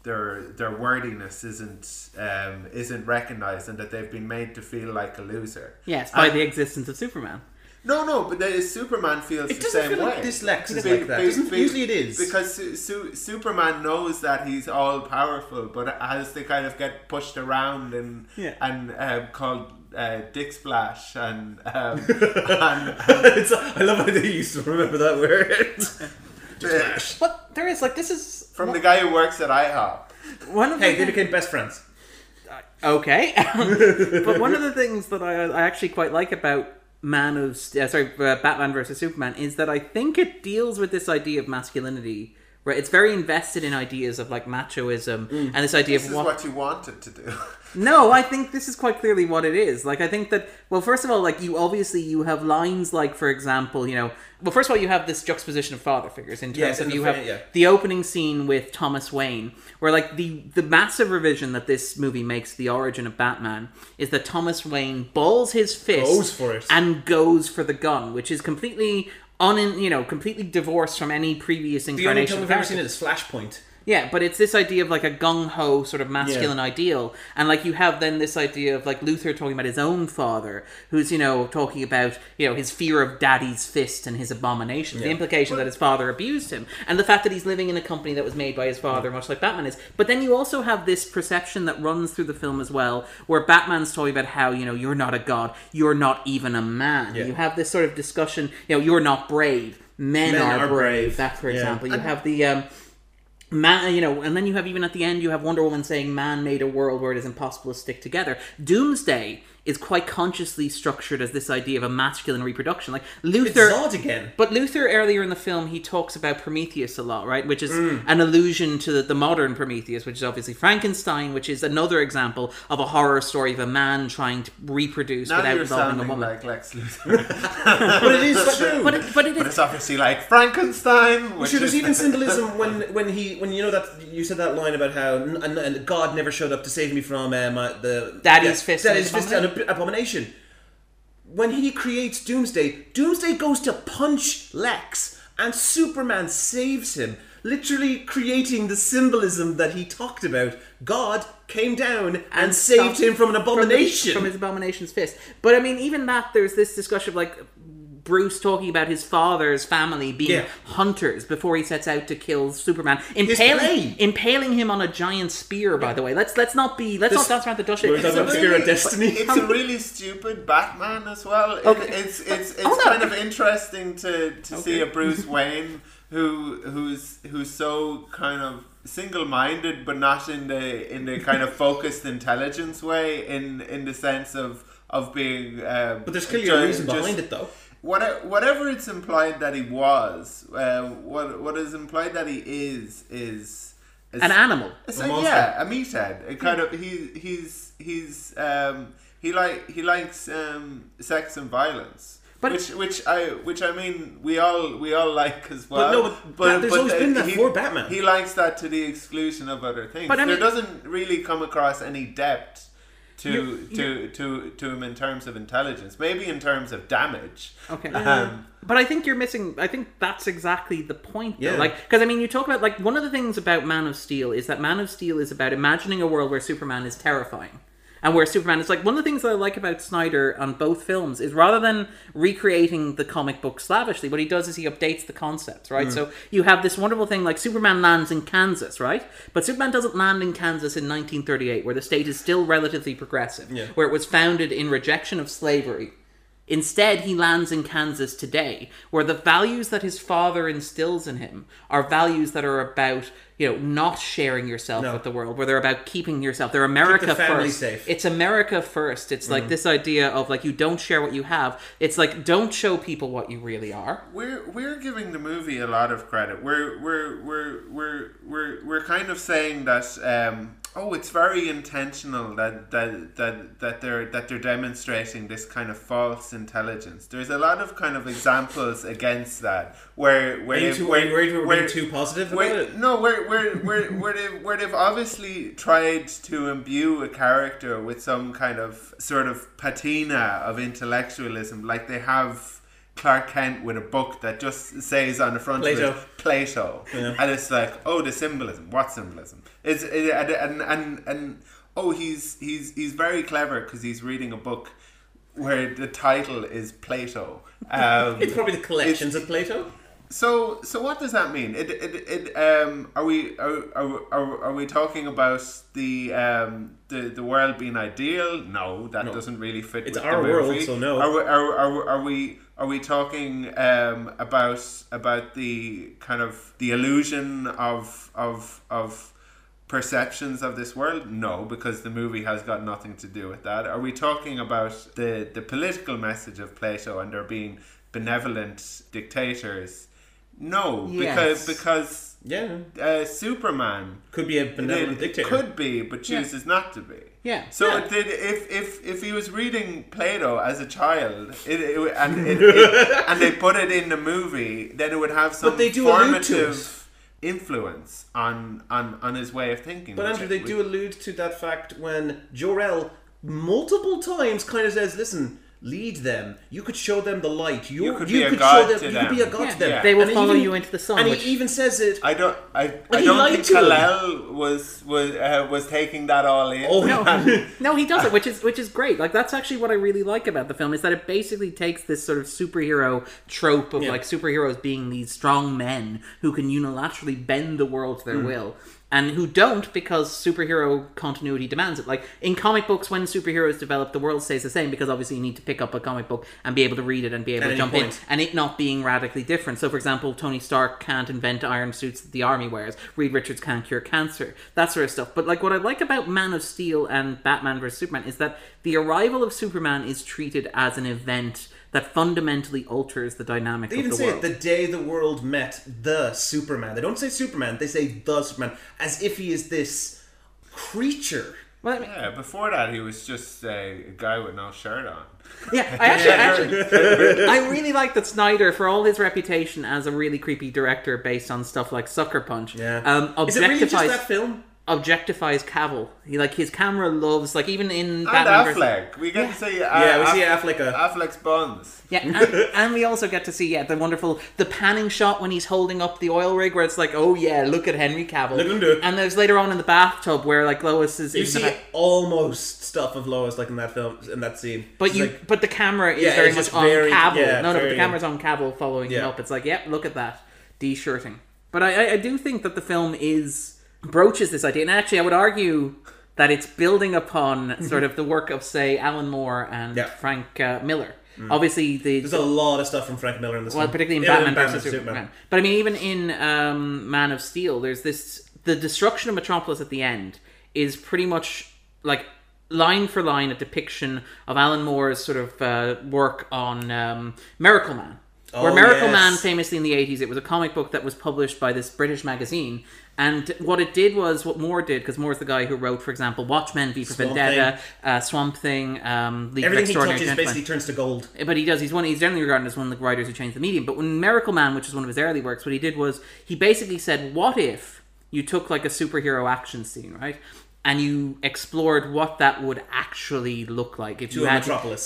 worthiness isn't recognized, and that they've been made to feel like a loser. Yes, by the existence of Superman. No, but Superman feels the same way. It doesn't feel like this Lex is like that. Usually it is. Because Superman knows that he's all-powerful, but as they kind of get pushed around and called Dick Splash and I love how they used to remember that word. Dick Splash. But there is, like, this is... From the guy who works at IHOP. They became best friends. Okay. But one of the things that I actually quite like about Batman versus Superman is that I think it deals with this idea of masculinity, where it's very invested in ideas of like machoism and this idea of what you want it to do. No, I think this is quite clearly what it is. Like, I think that, well, first of all, like, you have lines like, for example, first of all, you have this juxtaposition of father figures in terms of the opening scene with Thomas Wayne, where like the massive revision that this movie makes the origin of Batman is that Thomas Wayne balls his fist and goes for the gun, which is completely divorced from any previous incarnation. The only time I've ever seen it is Flashpoint. Yeah, but it's this idea of like a gung-ho sort of masculine ideal. And like you have then this idea of like Luthor talking about his own father, who's, talking about, his fear of daddy's fist and his abomination. Yeah. The implication that his father abused him. And the fact that he's living in a company that was made by his father, much like Batman is. But then you also have this perception that runs through the film as well, where Batman's talking about how, you're not a god, you're not even a man. Yeah. You have this sort of discussion, you're not brave. Men are brave. That, for example. You have the... Man, and then you have, even at the end, you have Wonder Woman saying, "Man made a world where it is impossible to stick together." Doomsday is quite consciously structured as this idea of a masculine reproduction. Like Luthor, it's Zod again. But Luthor, earlier in the film, he talks about Prometheus a lot, right? Which is an allusion to the modern Prometheus, which is obviously Frankenstein, which is another example of a horror story of a man trying to reproduce without involving a woman. Like Lex Luthor. But it is true. But it's obviously like Frankenstein. Which there's even symbolism when you said that line about how God never showed up to save me from the daddy's fist. Daddy's fist and an abomination. When he creates Doomsday goes to punch Lex, and Superman saves him, literally creating the symbolism that he talked about. God came down and saved him from an abomination. From his abomination's fist. But I mean, even that, there's this discussion of like Bruce talking about his father's family being hunters before he sets out to kill Superman, impaling him on a giant spear. By the way, let's not dance around the bush. It's a spear of destiny. It's a really stupid Batman as well. Okay. It's kind of interesting to see a Bruce Wayne who's so kind of single-minded, but not in the kind of focused intelligence way, in the sense of being. But there's clearly a reason behind it, though. Whatever it's implied that he was, what is implied that he is an animal, a meathead. It kind of he likes sex and violence, but which I mean we all like as well. But there's always been that for Batman. He likes that to the exclusion of other things. But there doesn't really come across any depth to him in terms of intelligence, maybe in terms of damage. Okay. But I think you're missing. I think that's exactly the point, though. Yeah. Like, because I mean, you talk about like one of the things about Man of Steel is that Man of Steel is about imagining a world where Superman is terrifying. And where Superman is like, one of the things that I like about Snyder on both films is rather than recreating the comic book slavishly, what he does is he updates the concepts, right? So you have this wonderful thing like Superman lands in Kansas, right? But Superman doesn't land in Kansas in 1938, where the state is still relatively progressive, where it was founded in rejection of slavery. Instead, he lands in Kansas today, where the values that his father instills in him are values that are about, not sharing yourself with the world, where they're about keeping yourself. They're America first. Keep the family safe. It's America first. It's like this idea of like you don't share what you have. It's like don't show people what you really are. We're giving the movie a lot of credit. We're kind of saying that. It's very intentional that they're demonstrating this kind of false intelligence. There's a lot of kind of examples against that where they've obviously tried to imbue a character with some kind of sort of patina of intellectualism, like they have Clark Kent with a book that just says on the front of it, Plato. Yeah. And it's like, oh, the symbolism. What symbolism? He's very clever because he's reading a book where the title is Plato. It's probably the collections of Plato. So what does that mean? Are we talking about the world being ideal? No, that doesn't really fit. It's with our world, so no. Are we talking about the kind of the illusion of perceptions of this world? No, because the movie has got nothing to do with that. Are we talking about the political message of Plato and there being benevolent dictators? No, yes. because Superman could be a benevolent dictator. Could be, but chooses not to be. Yeah. So if he was reading Plato as a child, and they put it in the movie, then it would have some formative influence on his way of thinking. But Andrew, they do allude to that fact when Jor-El multiple times kind of says, "Listen, lead them. You could show them the light. You could be a god to them. Yeah. They will follow you into the sun." And he even says it. I don't think Kal-El was taking that all in. Oh no, no, he doesn't. Which is great. Like, that's actually what I really like about the film, is that it basically takes this sort of superhero trope of like superheroes being these strong men who can unilaterally bend the world to their will. And who don't, because superhero continuity demands it. Like, in comic books, when superheroes develop, the world stays the same, because obviously you need to pick up a comic book and be able to read it and be able to jump in. And it not being radically different. So, for example, Tony Stark can't invent iron suits that the army wears. Reed Richards can't cure cancer. That sort of stuff. But, like, what I like about Man of Steel and Batman versus Superman is that the arrival of Superman is treated as an event that fundamentally alters the dynamics of the world. They even say it, the day the world met the Superman. They don't say Superman, they say the Superman, as if he is this creature. Well, I mean, before that he was just a guy with no shirt on. Yeah, I actually I really like that Snyder, for all his reputation as a really creepy director based on stuff like Sucker Punch, is it really just that film? Objectifies Cavill. His camera loves, like, even in Batman. And Affleck. We get to see Affleck's buns. Yeah, and we also get to see the panning shot when he's holding up the oil rig, where it's like, oh yeah, look at Henry Cavill. Look at him do it. And there's later on in the bathtub where, like, Lois is. You see almost stuff of Lois, like, in that film, in that scene. But but the camera is very much on Cavill. Yeah, but the camera's on Cavill following him up. It's like, look at that de-shirting. But I do think that the film broaches this idea, and actually I would argue that it's building upon sort of the work of, say, Alan Moore and Frank Miller. Obviously there's a lot of stuff from Frank Miller in this one, particularly in Batman versus Superman. But I mean, even in Man of Steel, there's the destruction of Metropolis at the end is pretty much, like, line for line a depiction of Alan Moore's sort of work on Miracle Man. Miracle Man, famously in the 80s, it was a comic book that was published by this British magazine. And what it did was what Moore did, because Moore's the guy who wrote, for example, Watchmen v. Vendetta, Swamp Thing, League of Extraordinary Gentlemen. Everything he touches basically turns to gold. But he does. He's generally regarded as one of the writers who changed the medium. But when Miracle Man, which is one of his early works, what he did was he basically said, what if you took, like, a superhero action scene, right? And you explored what that would actually look like if you had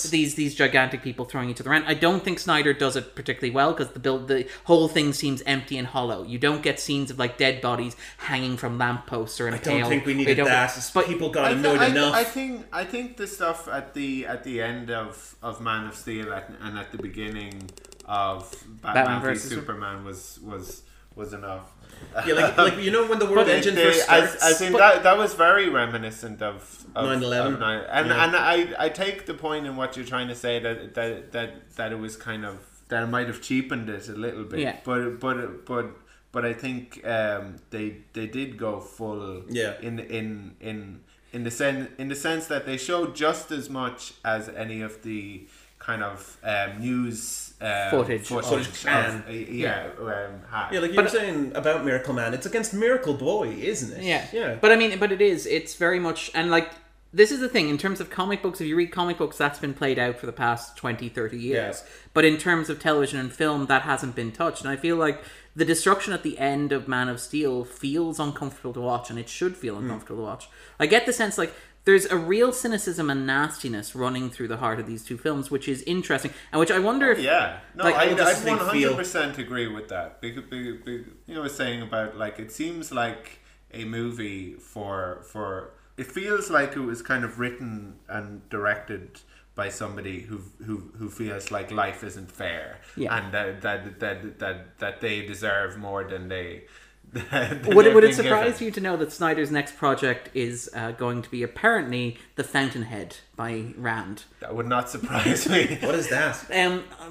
these gigantic people throwing each other around. I don't think Snyder does it particularly well, because the whole thing seems empty and hollow. You don't get scenes of, like, dead bodies hanging from lampposts or in a pail. I don't think we needed that. But people got annoyed enough. I think the stuff at the end of Man of Steel and at the beginning of Batman vs Superman was enough. Yeah, like, you know, when the world engine first starts. I think that was very reminiscent of 9/11. And I take the point in what you're trying to say, that it was kind of, that it might have cheapened it a little bit. Yeah. But I think they did go full in the sense that they showed just as much as any of the kind of news footage. Like you were saying about Miracle Man, it's against Miracle Boy, isn't it? Yeah. But I mean, but it is. It's very much, and, like, this is the thing, in terms of comic books, if you read comic books, that's been played out for the past 20, 30 years. Yeah. But in terms of television and film, that hasn't been touched. And I feel like the destruction at the end of Man of Steel feels uncomfortable to watch, and it should feel uncomfortable to watch. I get the sense, like, there's a real cynicism and nastiness running through the heart of these two films, which is interesting, and which I wonder if... Yeah. No, like, I 100% agree with that. You know, I was saying about, like, it seems like a movie for... It feels like it was kind of written and directed by somebody who feels like life isn't fair, yeah, and that they deserve more than they... Would it surprise you to know that Snyder's next project is going to be apparently The Fountainhead by Rand? That would not surprise me. What is that?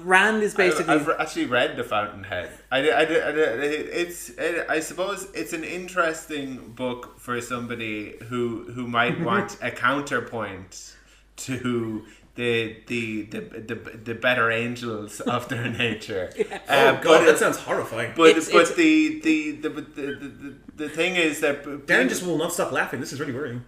Rand is basically... I've actually read The Fountainhead. I suppose it's an interesting book for somebody who might want a counterpoint to... The better angels of their nature. Yeah. Oh God, that sounds horrifying. But the thing is that Darren just will not stop laughing. This is really worrying.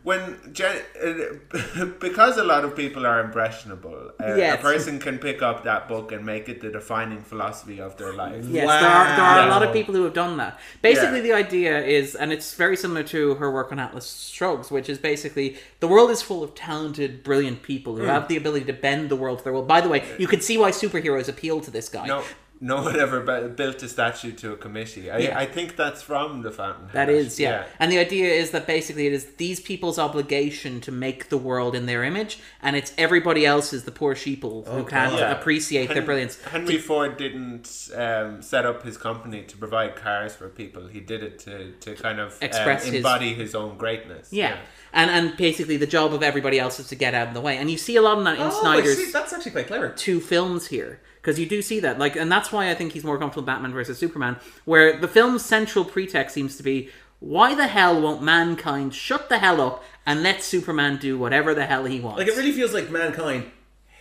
Because a lot of people are impressionable, yes, a person can pick up that book and make it the defining philosophy of their life. Yes, wow. There are a lot of people who have done that. Basically, the idea is, and it's very similar to her work on Atlas Shrugged, which is basically the world is full of talented, brilliant people who have the ability to bend the world to their will. By the way, you could see why superheroes appeal to this guy. No one ever built a statue to a committee. I think that's from The Fountainhead. That is, yeah. And the idea is that basically it is these people's obligation to make the world in their image, and it's everybody else's, the poor sheeple, who can't appreciate their brilliance. Henry Ford didn't set up his company to provide cars for people. He did it to kind of embody his own greatness. Yeah. And basically the job of everybody else is to get out of the way. And you see a lot of that in Snyder's that's actually quite clever. Two films here. Because you do see that. And that's why I think he's more comfortable with Batman versus Superman, where the film's central pretext seems to be, why the hell won't mankind shut the hell up and let Superman do whatever the hell he wants? Like, it really feels like mankind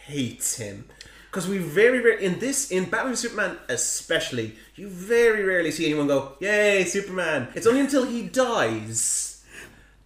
hates him. Because we very rarely, in Batman vs Superman especially, you very rarely see anyone go, yay, Superman. It's only until he dies...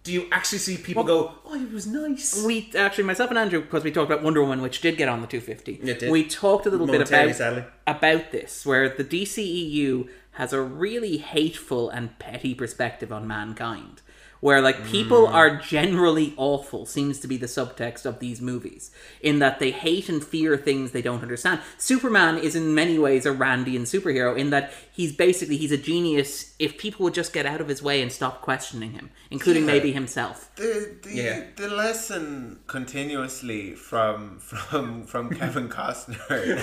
do you actually see people go, oh, he was nice. We actually, myself and Andrew, because we talked about Wonder Woman, which did get on the 250. It did. We talked a little bit about this, where the DCEU has a really hateful and petty perspective on mankind, where, like, people are generally awful, seems to be the subtext of these movies, in that they hate and fear things they don't understand. Superman is in many ways a Randian superhero, in that he's a genius if people would just get out of his way and stop questioning him, including maybe himself. The lesson continuously from Kevin Costner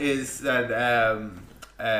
is that...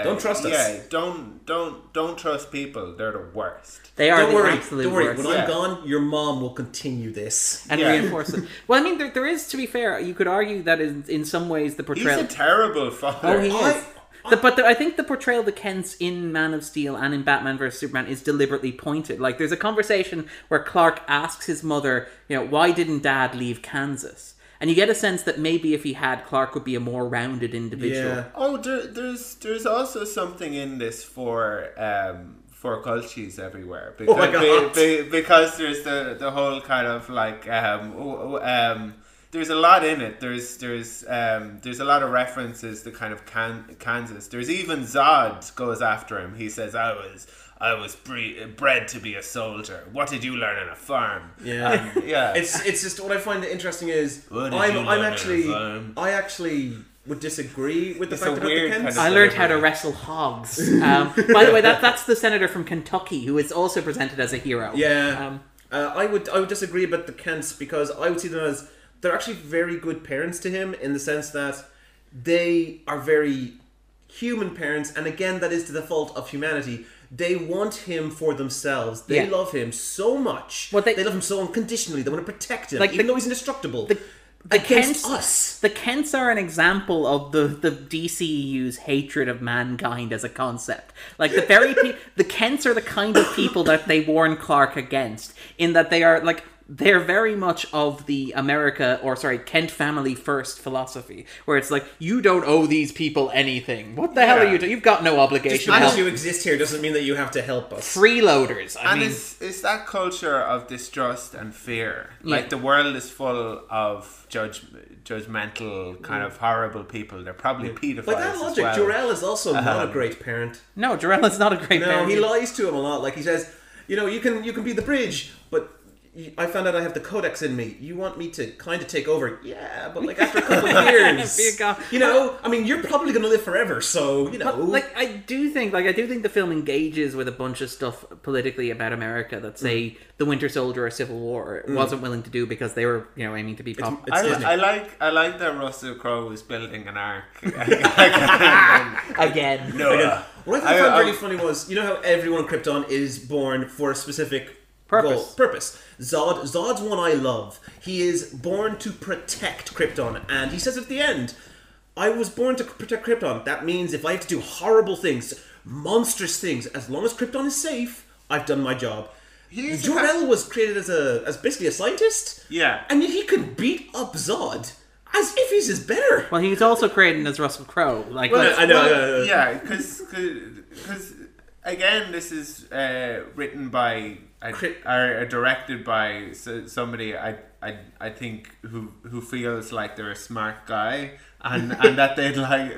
don't trust us. Yeah, don't trust people. They're the worst. They are the absolute worst. When I'm gone, your mom will continue this and reinforce it. Well, I mean, there is, to be fair, you could argue that in some ways the portrayal. He's a terrible father. Oh, he is. I think the portrayal of the Kents in Man of Steel and in Batman vs Superman is deliberately pointed. Like, there's a conversation where Clark asks his mother, you know, why didn't Dad leave Kansas? And you get a sense that maybe if he had, Clark would be a more rounded individual. Yeah. Oh, there's also something in this for cultures everywhere. Because, because there's the whole kind of like there's a lot in it. There's a lot of references to kind of Kansas. There's even Zod goes after him. He says, I was bred to be a soldier. What did you learn on a farm? Yeah, It's just what I find interesting is I actually would disagree with the fact that the Kents. I learned how to wrestle hogs. By the way, that's the senator from Kentucky who is also presented as a hero. Yeah, I would disagree about the Kents because I would see them as they're actually very good parents to him in the sense that they are very human parents, and again, that is to the fault of humanity. They want him for themselves. They love him so much. Well, they love him so unconditionally. They want to protect him, like even though he's indestructible. The Kents are an example of the DCEU's hatred of mankind as a concept. Like the Kents are the kind of people that they warn Clark against, in that they are like. They're very much of the Kent family first philosophy, where it's like, you don't owe these people anything. What the hell are you doing? You've got no obligation. Just because you exist here doesn't mean that you have to help us. Freeloaders. It's that culture of distrust and fear. Yeah. Like, the world is full of judgmental, kind of horrible people. They're probably pedophiles. By that logic, well. Jor-El is also not a great parent. No, Jor-El is not a great parent. No, he lies to him a lot. Like, he says, you know, you can be the bridge, but... I found out I have the codex in me. You want me to kind of take over? Yeah, but like after a couple of years, you know. I mean, you're probably going to live forever, so you know. But, like I do think the film engages with a bunch of stuff politically about America that say the Winter Soldier or Civil War wasn't willing to do because they were, you know, aiming to be pop. I like that Russell Crowe is building an arc again. No. What I found really funny was, you know how everyone on Krypton is born for a specific purpose. Zod's one I love. He is born to protect Krypton, and he says at the end, I was born to protect Krypton. That means if I have to do horrible things, monstrous things, as long as Krypton is safe, I've done my job. Jor-El was created as basically a scientist. Yeah. And yet he could beat up Zod. As if he's just better. Well, he's also created as Russell Crowe. Like, well, I know. Well, yeah, because again, this is written by or directed by somebody I think who feels like they're a smart guy and that they'd like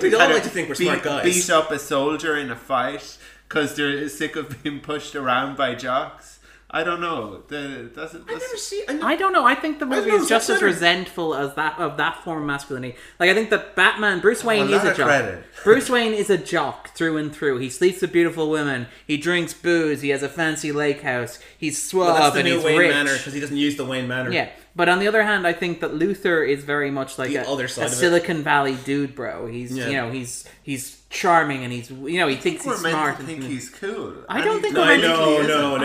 to kind of think we're smart guys. Beat up a soldier in a fight because they're sick of being pushed around by jocks. I don't know. I don't know. I think the movie is just as resentful as that of that form of masculinity. Like, I think that Batman, Bruce Wayne is a jock. Bruce Wayne is a jock through and through. He sleeps with beautiful women. He drinks booze. He has a fancy lake house. He's suave and he's rich. That's the new Wayne manner, because he doesn't use the Wayne manner. Yeah. But on the other hand, I think that Luthor is very much like a Silicon Valley dude, bro. He's he's charming and he's he thinks he's smart. I think he's cool. I don't think we're meant to think he's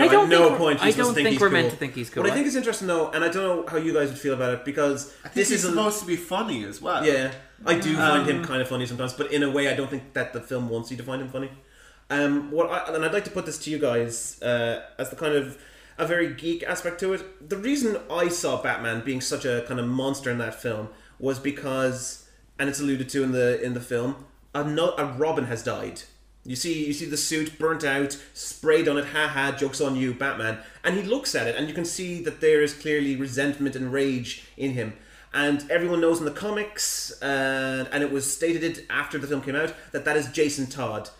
cool. I don't think we're meant to think he's cool. But I think it's interesting though, and I don't know how you guys would feel about it, because I think he's supposed to be funny as well. Yeah, I do find him kind of funny sometimes, but in a way, I don't think that the film wants you to find him funny. And I'd like to put this to you guys as the kind of a very geek aspect to it. The reason I saw Batman being such a kind of monster in that film was because, and it's alluded to in the film, a Robin has died. You see the suit burnt out, sprayed on it, ha, joke's on you, Batman. And he looks at it, and you can see that there is clearly resentment and rage in him. And everyone knows in the comics, and it was stated after the film came out, that is Jason Todd,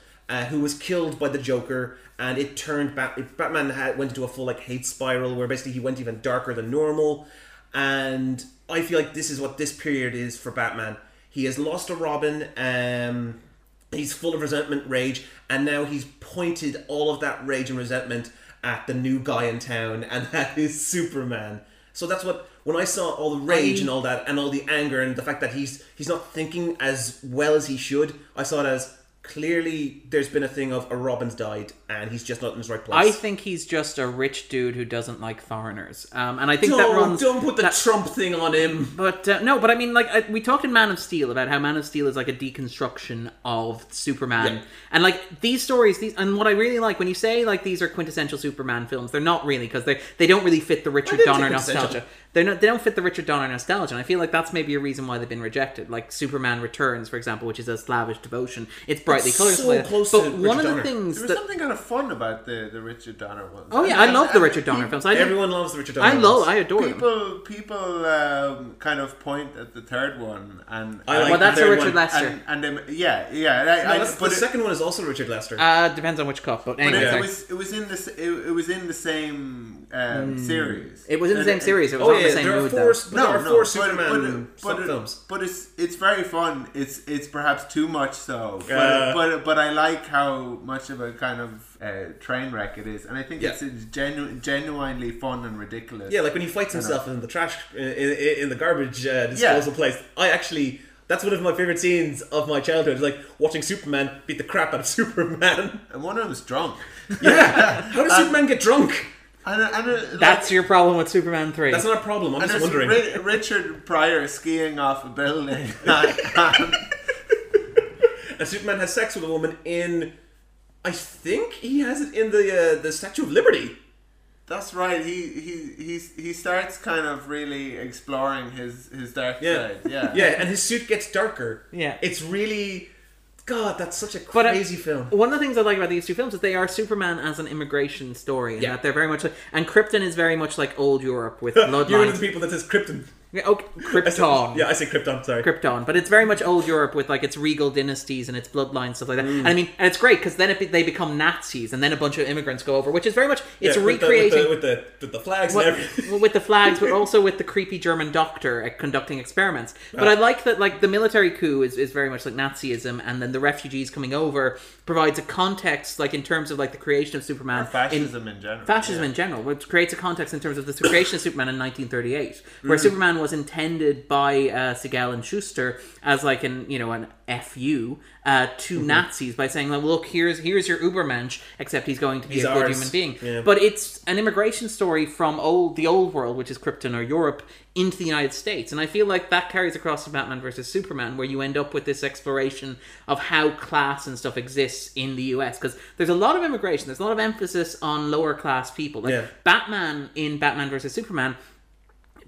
who was killed by the Joker, and it turned Batman went into a full hate spiral where basically he went even darker than normal. And I feel like this is what this period is for Batman. He has lost a Robin, he's full of resentment, rage, and now he's pointed all of that rage and resentment at the new guy in town, and that is Superman. So that's when I saw all the rage and all that, and all the anger, and the fact that he's not thinking as well as he should, I saw it as, clearly, there's been a thing of a Robin's died, and he's just not in his right place. I think he's just a rich dude who doesn't like foreigners, and I think don't put the Trump thing on him. But but I mean, we talked in Man of Steel about how Man of Steel is like a deconstruction of Superman, and like these stories, and what I really like when you say these are quintessential Superman films, they're not really, because they don't really fit the Richard Donner nostalgia. They don't fit the Richard Donner nostalgia, and I feel like that's maybe a reason why they've been rejected. Like Superman Returns, for example, which is a slavish devotion. It's brightly colourful. There was something kind of fun about the Richard Donner ones. Oh yeah, I love the Richard Donner films. Everyone loves the Richard Donner films. I adore them. People kind of point at the third one, and that's a Richard Lester. The second one is also Richard Lester. Depends on which cup, but anyway, it was in the same series. It was in the same series. There are four Superman films, but it's very fun. It's perhaps too much so, but I like how much of a kind of train wreck it is, and I think it's genuinely fun and ridiculous. Yeah, like when he fights himself in the trash in the garbage disposal place. That's one of my favorite scenes of my childhood. It's like watching Superman beat the crap out of Superman, and one of them is drunk. Yeah, how does Superman get drunk? That's your problem with Superman 3. That's not a problem, I'm just wondering. Richard Pryor skiing off a building. And Superman has sex with a woman in... I think he has it in the Statue of Liberty. That's right. He starts kind of really exploring his dark side. Yeah. Yeah, and his suit gets darker. Yeah. It's really... God, that's such a crazy film. One of the things I like about these two films is they are Superman as an immigration story, and that they're very much like, and Krypton is very much like old Europe with bloodlines. You're one of the people that says Krypton. Oh, Krypton. Yeah, I say Krypton, sorry. Krypton. But it's very much old Europe with, like, its regal dynasties and its bloodlines, stuff like that. Mm. And I mean, and it's great, because then they become Nazis, and then a bunch of immigrants go over, which is very much, it's recreating... With the flags and everything. With the flags, but also with the creepy German doctor conducting experiments. But I like that, like, the military coup is very much like Nazism, and then the refugees coming over provides a context, like, in terms of, like, the creation of Superman. Or fascism in general. Fascism in general, which creates a context in terms of the creation of Superman in 1938, where Superman was intended by Siegel and Schuster as like an FU to Nazis by saying, like, look, here's your Ubermensch, except he's going to be a good human being. Yeah. But it's an immigration story from the old world, which is Krypton or Europe, into the United States. And I feel like that carries across to Batman versus Superman, where you end up with this exploration of how class and stuff exists in the US. Because there's a lot of immigration. There's a lot of emphasis on lower class people. Like Batman in Batman versus Superman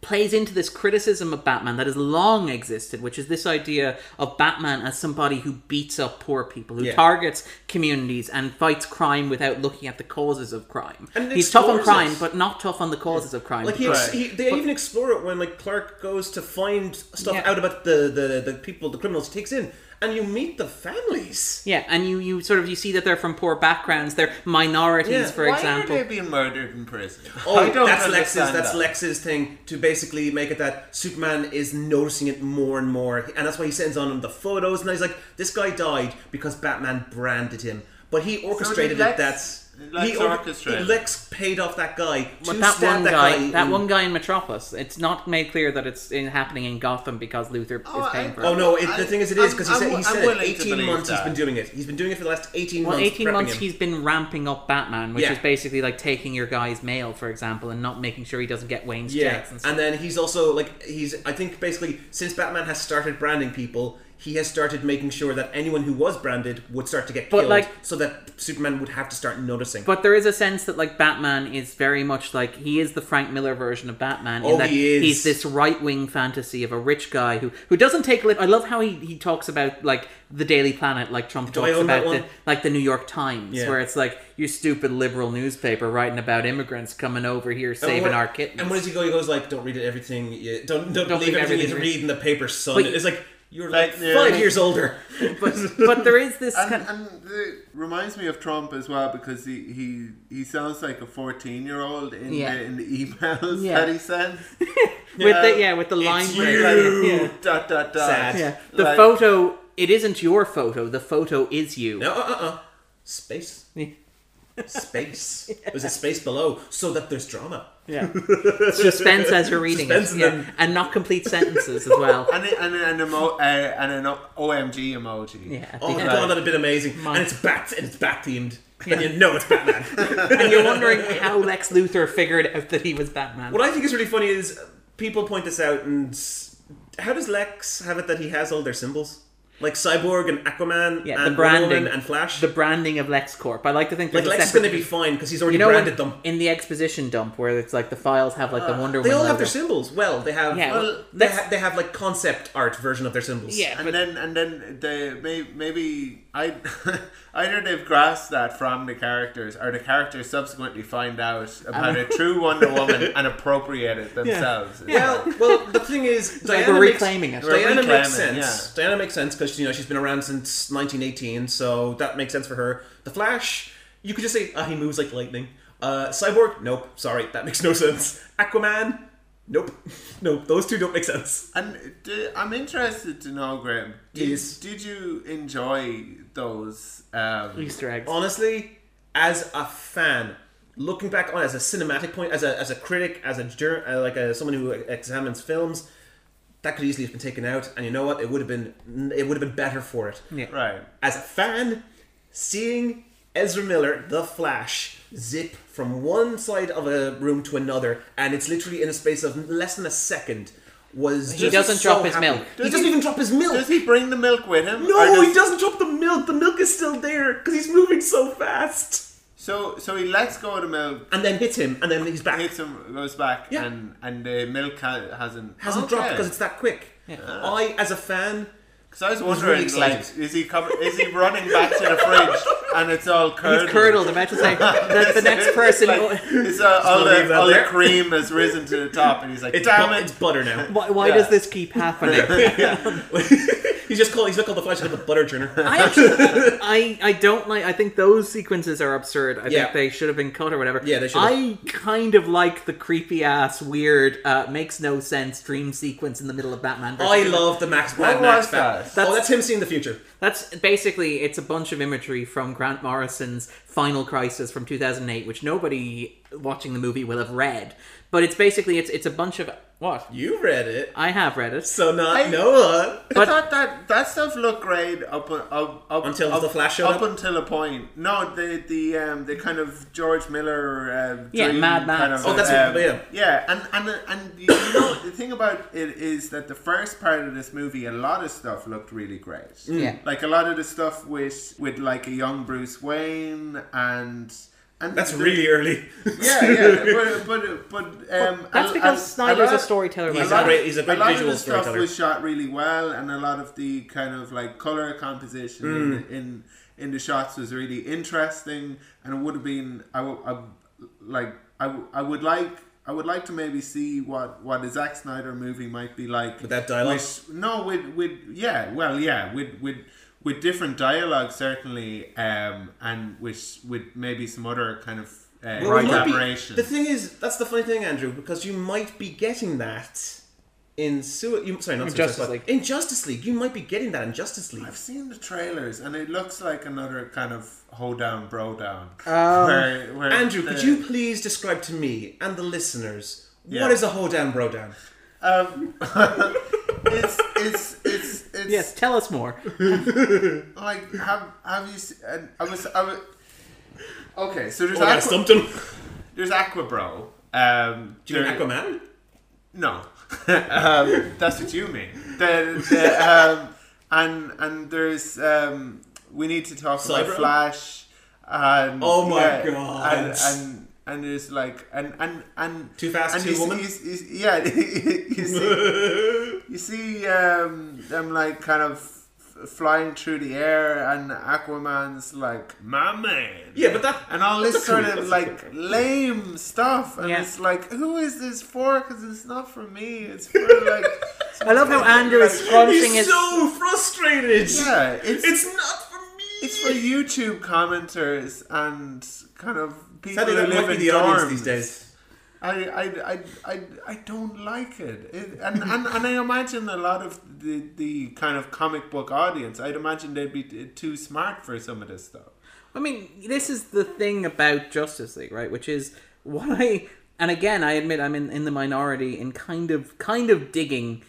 plays into this criticism of Batman that has long existed, which is this idea of Batman as somebody who beats up poor people, who targets communities and fights crime without looking at the causes of crime. And he's tough on crime, but not tough on the causes of crime. Like they even explore it when, like, Clark goes to find stuff out about the people, the criminals he takes in. And you meet the families. Yeah, and you sort of, you see that they're from poor backgrounds. They're minorities, for example. Why are they being murdered in prison? Oh, I don't that's Lex's thing, to basically make it that Superman is noticing it more and more. And that's why he sends on him the photos. And he's like, this guy died because Batman branded him. But he orchestrated it. Lex paid off that guy that one guy in Metropolis. It's not made clear that it's happening in Gotham because Luthor is paying for it. Oh no! The thing is, it is because he said 18 months he's been doing it. He's been doing it for the last 18 months. 18 months he's been ramping up Batman, which is basically like taking your guy's mail, for example, and not making sure he doesn't get Wayne's checks. And then he's also like I think basically since Batman has started branding people, he has started making sure that anyone who was branded would start to get killed, so that Superman would have to start noticing. But there is a sense that, like, Batman is very much like, he is the Frank Miller version of Batman. Oh, in that he is. He's this right-wing fantasy of a rich guy who doesn't take... I love how he talks about, like, the Daily Planet, like Trump talks about, the New York Times, where it's like, you stupid liberal newspaper writing about immigrants coming over here saving our kittens. And when does he go? He goes like, don't read everything... Don't believe everything you read in the paper, son. But it's like... You're like 5 years older. But there is this... And it reminds me of Trump as well, because he sounds like a 14-year-old in the emails that he sends. with the line... It's you! .. Sad. Yeah. The photo... It isn't your photo. The photo is you. No, Space. Yeah. Space. Yeah. There's a space below, so that there's drama. Yeah, suspense as you're reading and not complete sentences as well. And an OMG emoji. Yeah. God, that'd been amazing. And it's bat, and it's bat themed. Yeah. And you know it's Batman. And you're wondering how Lex Luthor figured out that he was Batman. What I think is really funny is people point this out, and how does Lex have it that he has all their symbols? Like Cyborg and Aquaman and Woman and Flash. The branding of LexCorp. I like to think... Like, Lex is going to be fine because he's already branded them. In the exposition dump where it's like the files have like the Wonder Woman... They all have their symbols. Well, they have... Yeah, well, they have like concept art version of their symbols. Yeah, and then they maybe... Either they've grasped that from the characters, or the characters subsequently find out about a true Wonder Woman and appropriate it themselves. Yeah. Well, the thing is, Diana makes sense. Yeah. Diana makes sense because she's been around since 1918, so that makes sense for her. The Flash, you could just say he moves like lightning. Cyborg, nope, sorry, that makes no sense. Aquaman, nope, nope, those two don't make sense. And I'm interested to know, Graham, did you enjoy those Easter eggs? Honestly, as a fan, looking back on it, as a cinematic point, as a critic, as someone who examines films, that could easily have been taken out. And you know what? It would have been better for it. Yeah. Right. As a fan, seeing Ezra Miller, The Flash, zip from one side of a room to another, and it's literally in a space of less than a second. He doesn't drop his milk. He doesn't even drop his milk. Does he bring the milk with him? No, he doesn't drop the milk. The milk is still there because he's moving so fast. So he lets go of the milk, and then hits him, and then he's back. Hits him, goes back, and the milk hasn't dropped because it's that quick. Yeah. I, as a fan, Because I was wondering, really like, is he running back to the fridge and it's all curdled? It's curdled. The metal's like, the next person... Like, it's all the cream has risen to the top and he's like, damn it! It's butter now. Why does this keep happening? He's not called the Flash, he's called the butter churner. I don't like... I think those sequences are absurd. I think they should have been cut or whatever. Yeah, they should have. I kind of like the creepy-ass, weird, makes-no-sense dream sequence in the middle of Batman. I love the Max Batman. That's him seeing the future. That's basically, it's a bunch of imagery from Grant Morrison's Final Crisis from 2008, which nobody watching the movie will have read. But it's basically, it's a bunch of... What? You read it. I have read it. So not Noah. I thought that stuff looked great up until the Flash showed up. Up until a point. No, the kind of George Miller... Mad Max. Kind of, that's what it is. Yeah, and you know, the thing about it is that the first part of this movie, a lot of stuff looked really great. Mm. Yeah. Like a lot of the stuff with like a young Bruce Wayne and that's really early. Yeah, but that's because Snyder's a storyteller. He's a great visual storyteller. A lot of the stuff was shot really well, and a lot of the kind of like color composition in the shots was really interesting. And it would have been, I would like to maybe see what a Zack Snyder movie might be like with that dialogue. With different dialogue, certainly, and with maybe some other kind of collaboration. The thing is, that's the funny thing, Andrew, because you might be getting that in Justice League. You might be getting that in Justice League. I've seen the trailers, and it looks like another kind of hoedown, bro-down. Andrew, could you please describe to me and the listeners what is a hoedown, bro-down? It's yes, tell us more. Like, have you seen, I was okay, so there's something. There's Aquabro. Do you mean Aquaman? No. That's what you mean. And there's we need to talk about Flash and god. And there's like and Too Fast, and Too Woman. You see them like kind of flying through the air, and Aquaman's like, "My man." Yeah, but that and all this sort of like lame stuff, and it's like, who is this for? Because it's not for me. It's for like. I love how Andrew is scrunching. He's so frustrated. Yeah, it's not for me. It's for YouTube commenters and kind of. People that live in the audience these days. I don't like it and I imagine a lot of the kind of comic book audience, I'd imagine they'd be too smart for some of this stuff. I mean, this is the thing about Justice League, right? Which is what and again, I admit I'm in the minority in kind of digging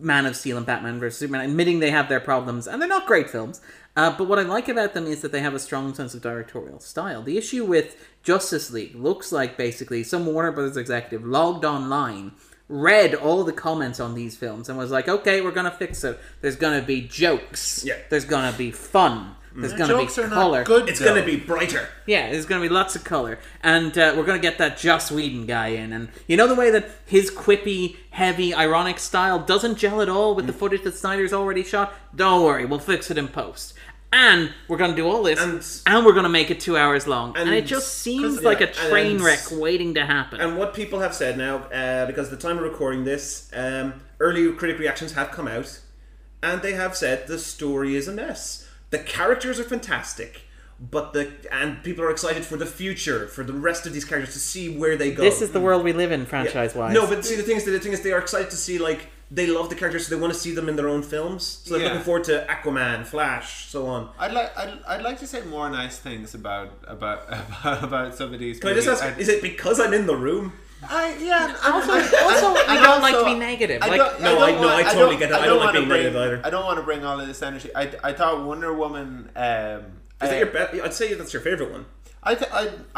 Man of Steel and Batman versus Superman, admitting they have their problems and they're not great films. But what I like about them is that they have a strong sense of directorial style. The issue with Justice League looks like basically some Warner Brothers executive logged online, read all the comments on these films, and was like, okay, we're going to fix it. There's going to be jokes. Yeah. There's going to be fun. There's going to be color. It's going to be brighter. Yeah, there's going to be lots of color. And we're going to get that Joss Whedon guy in. And you know the way that his quippy, heavy, ironic style doesn't gel at all with the footage that Snyder's already shot? Don't worry, we'll fix it in post. And we're going to do all this, and we're going to make it 2 hours long. And it just seems like a train wreck waiting to happen. And what people have said now, because at the time of recording this, early critic reactions have come out, and they have said the story is a mess. The characters are fantastic, and people are excited for the future, for the rest of these characters to see where they go. This is the world we live in, franchise-wise. Yeah. No, but see, the thing is, they are excited to see, like, they love the characters, so they want to see them in their own films. So they're looking forward to Aquaman, Flash, so on. I'd like to say more nice things about some of these. Can I just ask? Is it because I'm in the room? I don't like to be negative. I totally get it. I don't like being negative either. I don't want to bring all of this energy. I thought Wonder Woman. Is that your? I'd say that's your favorite one. I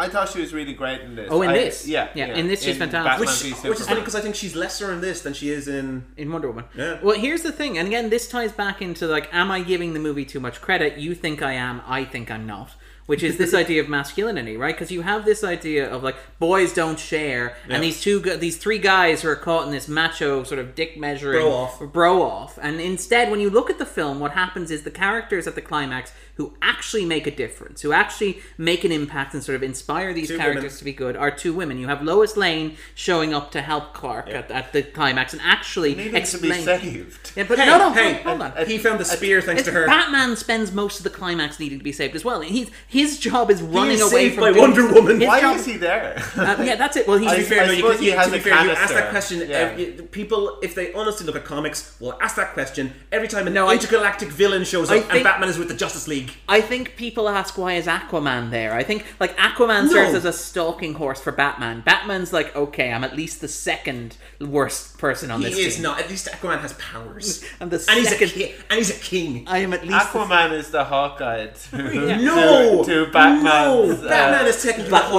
thought she was really great in this. Oh, in this? Yeah. Yeah, in this she's fantastic. Which is funny because I think she's lesser in this than she is in Wonder Woman. Yeah. Well, here's the thing. And again, this ties back into, like, am I giving the movie too much credit? You think I am. I think I'm not. Which is this idea of masculinity, right? Because you have this idea of, like, boys don't share, and these three guys who are caught in this macho sort of dick measuring bro off. And instead, when you look at the film, what happens is the characters at the climax who actually make a difference, who actually make an impact and sort of inspire these characters to be good, are two women. You have Lois Lane showing up to help Clark at the climax and actually explain to be saved. Yeah, but hold on. He found the spear thanks to her. Batman spends most of the climax needing to be saved as well. His job is running away from Wonder Woman. Why is he there? Yeah, that's it. Well, he's to be fair, you ask that question. People, if they honestly look at comics, will ask that question every time an intergalactic villain shows up and Batman is with the Justice League. I think people ask, why is Aquaman there? I think, like, Aquaman serves as a stalking horse for Batman. Batman's like, okay, I'm at least the second worst person on this team. He is not. At least Aquaman has powers. And he's a king. I am at least... Aquaman is the Hawkeye to Batman's... No! Batman is technically Black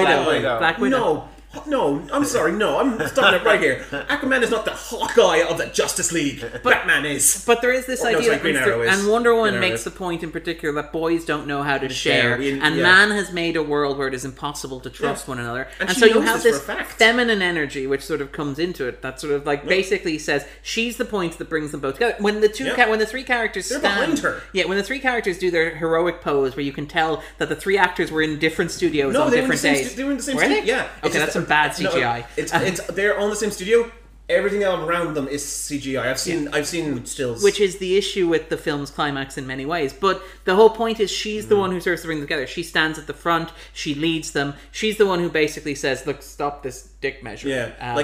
Widow. No, I'm sorry, I'm stopping it right here. Aquaman is not the Hawkeye of the Justice League. Batman is. But there is this idea that Green Arrow is. And Wonder Woman makes the point in particular that boys don't know how to share. Man has made a world where it is impossible to trust one another. And so you have this feminine energy which sort of comes into it that sort of like basically says she's the point that brings them both together. When the three characters behind her. Yeah, when the three characters do their heroic pose where you can tell that the three actors were in different studios on different days. They were in the same studio. Yeah. Okay, that's bad CGI. No, they're on the same studio. Everything around them is CGI. I've seen stills, which is the issue with the film's climax in many ways. But the whole point is she's the one who serves to bring them together. She stands at the front. She leads them. She's the one who basically says, "Look, stop this dick measure." Yeah, to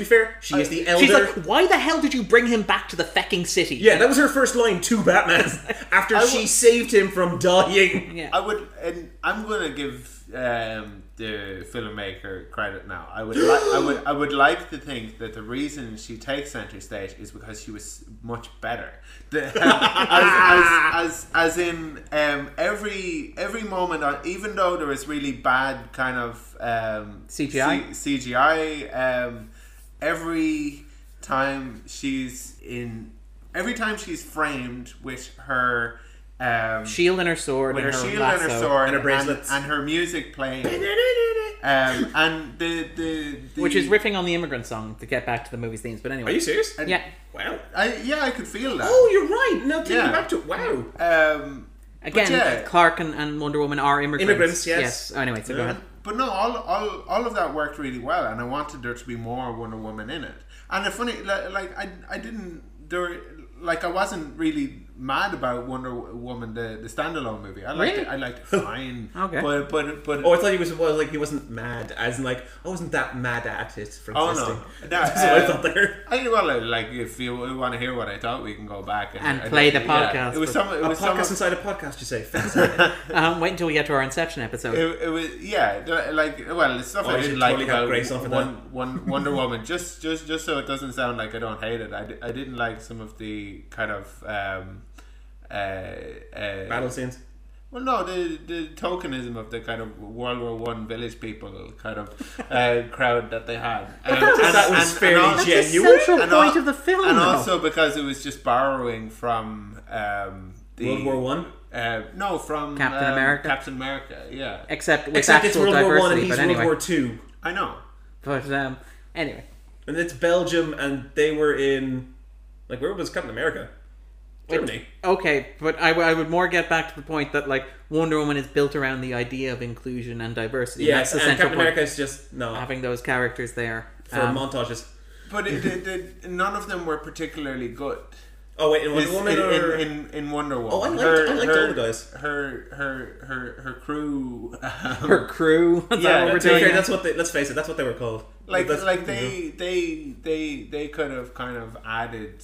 be fair, she is the elder. She's like, "Why the hell did you bring him back to the fecking city?" Yeah, that was her first line to Batman after she saved him from dying. Yeah, I'm going to give the filmmaker credit now. I would like to think that the reason she takes centre stage is because she was much better. As in every moment, even though there was really bad kind of CGI. Every time she's framed with her. Shield and her sword, with her shield and her sword, and her bracelets, and her music playing, and the which is riffing on the Immigrant Song to get back to the movie's themes. But anyway, are you serious? Yeah. Wow. I could feel that. Oh, you're right. Now thinking back to it. Wow. Again, Clark and Wonder Woman are immigrants. Yes. Oh, anyway, so go ahead. But no, all of that worked really well, and I wanted there to be more Wonder Woman in it. And the funny, I wasn't really mad about Wonder Woman the standalone movie. I liked it fine. Okay. But I thought he wasn't mad, as in like I wasn't that mad at it for existing. No. That's what I thought there. If you want to hear what I thought, we can go back and play the podcast. Yeah. It was podcast inside a podcast. You say. Wait until we get to our Inception episode. It was it's stuff I didn't like about Wonder Woman. Just so it doesn't sound like I don't hate it. I didn't like some of the kind of. Battle scenes. Well, no, the tokenism of the kind of World War I village people kind of crowd that they had, and that was fairly genuine. That's the central point of the film, and also because it was just borrowing from the World War I. From Captain America. Captain America, yeah. Except it's World War I and he's World War II. I know, but anyway, and it's Belgium, and they were in where was Captain America? Germany. Okay, but I would more get back to the point that Wonder Woman is built around the idea of inclusion and diversity. Yes, and Captain America is just having those characters there for montages. But none of them were particularly good. Oh wait, in Wonder Woman in Wonder Woman. Oh, I liked all the guys. Her crew. Her crew. Let's face it. That's what they were called. They could have added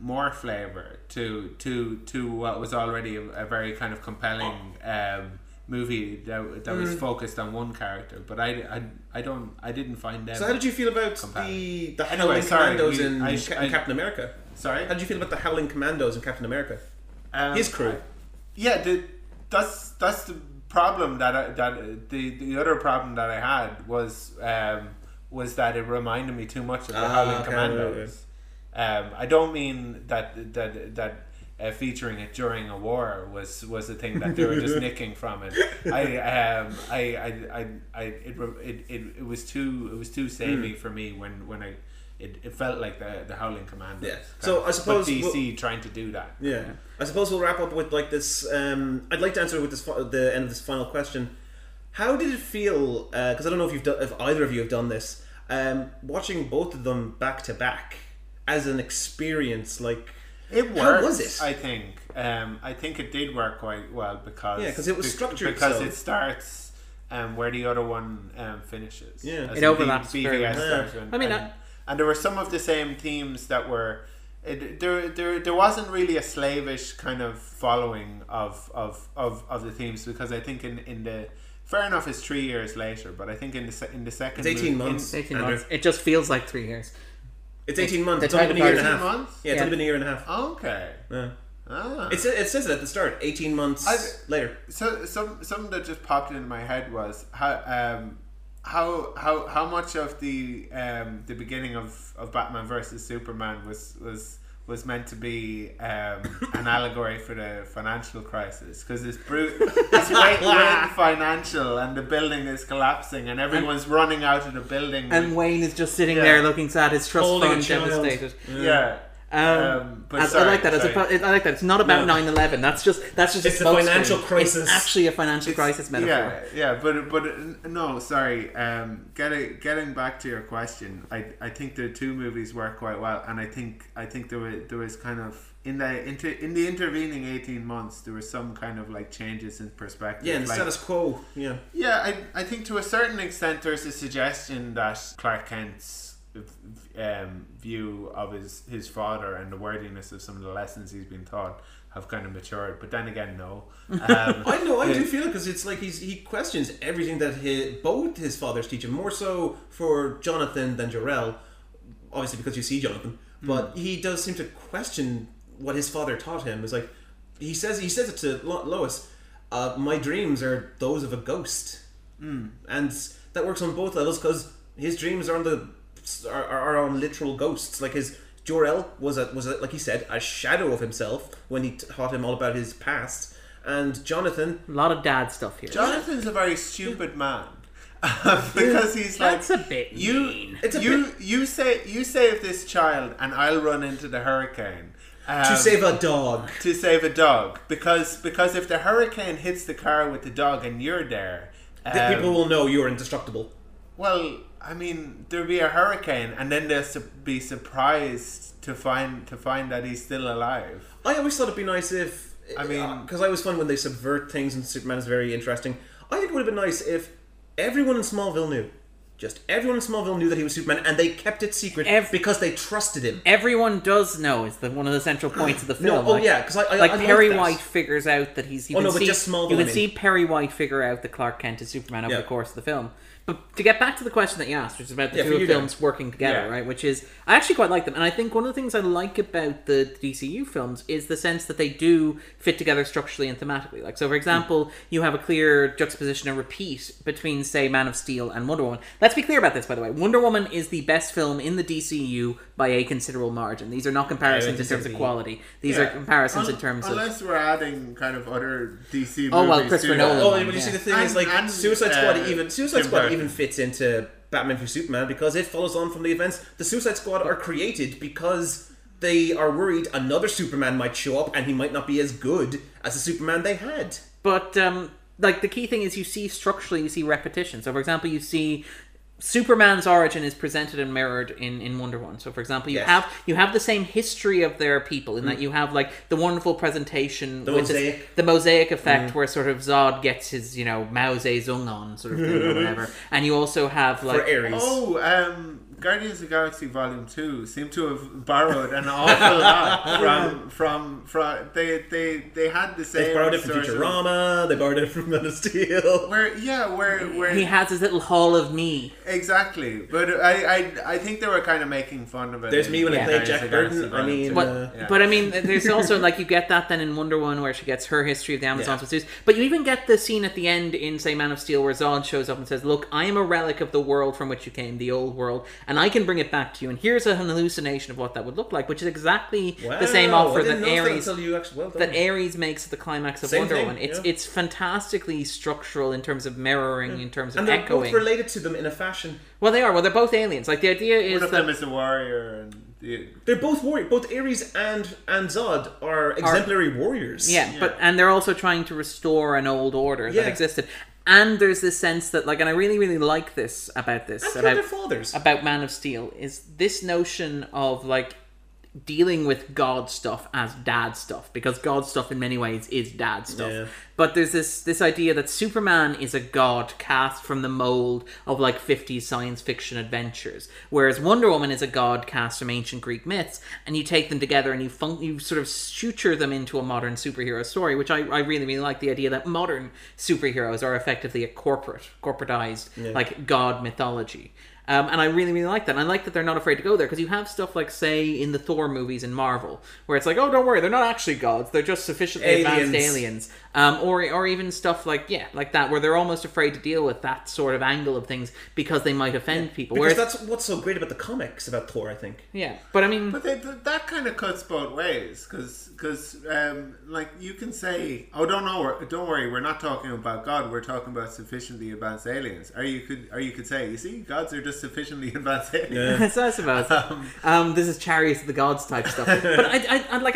more flavor to what was already a very kind of compelling movie that was focused on one character. But I didn't find them. So how did you feel about the Howling Commandos in Captain America? Sorry? How did you feel about the Howling Commandos in Captain America? His crew. That's the problem that the other problem that I had was that it reminded me too much of the Howling Commandos. I don't mean that featuring it during a war was a thing that they were just nicking from it. It was too savvy for me when it felt like the Howling Commando. Yeah. So I suppose DC trying to do that. Yeah. I suppose we'll wrap up with like this. I'd like to answer with the end of this final question. How did it feel? Because I don't know if either of you have done this. Watching both of them back to back as an experience, like it worked. How was it? I think it did work quite well because it was structured. Because it starts where the other one finishes. Yeah, it overlaps very well. I mean. And there were some of the same themes that were... There wasn't really a slavish kind of following of the themes, because I think in the... Fair enough, it's 3 years later, but I think in the second... It's 18 months. 18 months. It just feels like 3 years. It's 18 months. It's only been a year and a half. Months? Yeah, it's only been a year and a half. Oh, okay. Yeah. Ah. It says it at the start, 18 months later. So something that just popped into my head was... How much of the beginning of Batman versus Superman was meant to be an allegory for the financial crisis, because it's Wayne Financial and the building is collapsing and everyone's running out of the building and Wayne is just sitting there looking sad, his trust fund devastated. Yeah. I like that. It's not about 9/11. That's just it's a financial crisis. It's actually a financial crisis metaphor. Yeah, yeah. But no, sorry. Getting back to your question, I think the two movies work quite well, and I think there was kind of in the intervening 18 months there was some kind of like changes in perspective. Yeah, in the status quo. Yeah. Yeah, I think to a certain extent there's a suggestion that Clark Kent's view of his father and the worthiness of some of the lessons he's been taught have kind of matured, but then again no. I know, I do feel it, because it's like he questions everything that both his fathers teach him, more so for Jonathan than Jor-El, obviously, because you see Jonathan, but he does seem to question what his father taught him. It's like he says it to Lois, my dreams are those of a ghost, and that works on both levels, because his dreams are on literal ghosts. Like his Jor-El was a, like he said, a shadow of himself when he taught him all about his past. And Jonathan, a lot of dad stuff here. Jonathan's a very stupid man because he's like, that's a bit mean. You save this child and I'll run into the hurricane to save a dog. Because if the hurricane hits the car with the dog and you're there, the people will know you're indestructible. Well, I mean, there'll be a hurricane, and then they'll be surprised to find that he's still alive. I always thought it'd be nice if... I mean... Because I always find when they subvert things, and Superman is very interesting. I think it would have been nice if everyone in Smallville knew. Just everyone in Smallville knew that he was Superman, and they kept it secret because they trusted him. Everyone does know is one of the central points of the film. No, because I like Perry White figures out that he's... You would see Perry White figure out that Clark Kent is Superman over the course of the film. But to get back to the question that you asked, which is about the two films working together, right? Which is, I actually quite like them. And I think one of the things I like about the DCU films is the sense that they do fit together structurally and thematically. Like, so for example, you have a clear juxtaposition and repeat between, say, Man of Steel and Wonder Woman. Let's be clear about this, by the way. Wonder Woman is the best film in the DCU by a considerable margin. These are not comparisons in terms of quality. These are comparisons in terms of... Unless we're adding kind of other DC movies. Oh, well, Christopher Nolan. Oh, you see, the thing is, like, Suicide Squad even fits into Batman vs Superman because it follows on from the events. The Suicide Squad are created because they are worried another Superman might show up and he might not be as good as the Superman they had. But the key thing is you see repetition. So for example, you see Superman's origin is presented and mirrored in Wonder Woman. So for example, you have the same history of their people in that you have like the wonderful presentation, the mosaic effect where sort of Zod gets his, Mao Zedong on sort of thing or whatever. And you also have like... For Ares. Guardians of the Galaxy Volume 2 seem to have borrowed an awful lot from they had the same. They borrowed it from Futurama. They borrowed it from Man of Steel. Where he has his little hall of me. Exactly, but I think they were kind of making fun of it. There's me when I played Jack Burton. I mean, but I mean, there's also like you get that then in Wonder Woman where she gets her history of the Amazons with Zeus. But you even get the scene at the end in say Man of Steel where Zod shows up and says, "Look, I am a relic of the world from which you came, the old world." And I can bring it back to you. And here's an hallucination of what that would look like, which is exactly the same offer that Ares makes at the climax of Wonder Woman. It's fantastically structural in terms of mirroring, in terms of echoing. And they're both related to them in a fashion. Well, they are. Well, they're both aliens. Like the idea is one of them is a warrior, and they're both warriors. Both Ares and Zod are exemplary warriors. Yeah, and they're also trying to restore an old order that existed. And there's this sense that, like, and I really, really like this about this. And about their fathers. About Man of Steel is this notion of, like, dealing with God stuff as dad stuff. Because God stuff, in many ways, is dad stuff. Yeah. But there's this idea that Superman is a god cast from the mold of, like, 50s science fiction adventures. Whereas Wonder Woman is a god cast from ancient Greek myths. And you take them together and you sort of suture them into a modern superhero story. Which I really, really like the idea that modern superheroes are effectively a corporatized, like, god mythology. And I really, really like that. And I like that they're not afraid to go there. Because you have stuff like, say, in the Thor movies in Marvel. Where it's like, oh, don't worry. They're not actually gods. They're just sufficiently advanced aliens. Or even stuff like that. Where they're almost afraid to deal with that sort of angle of things. Because they might offend people. Because that's what's so great about the comics about Thor, I think. Yeah. But I mean... But that kind of cuts both ways. Because like, you can say, oh, don't worry. We're not talking about God. We're talking about sufficiently advanced aliens. Or you could say, you see, gods are just sufficiently advanced. Yeah. So I suppose this is chariots of the gods type stuff. But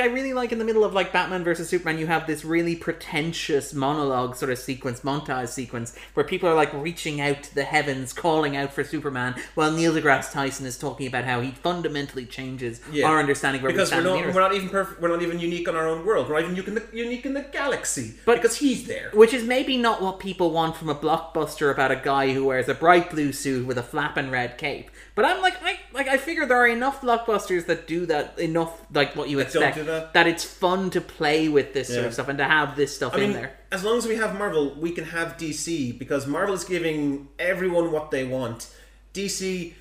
I really like in the middle of like Batman versus Superman, you have this really pretentious monologue sort of montage sequence, where people are like reaching out to the heavens, calling out for Superman, while Neil deGrasse Tyson is talking about how he fundamentally changes our understanding where we stand. Because we're not even perfect. We're not even unique on our own world. We're not even unique in the galaxy. But because he's there, which is maybe not what people want from a blockbuster about a guy who wears a bright blue suit with a flapping red cape. But I'm like, I figure there are enough blockbusters that do that enough, like what you expect, that it's fun to play with this sort of stuff and to have this stuff there. As long as we have Marvel, we can have DC, because Marvel is giving everyone what they want. DC,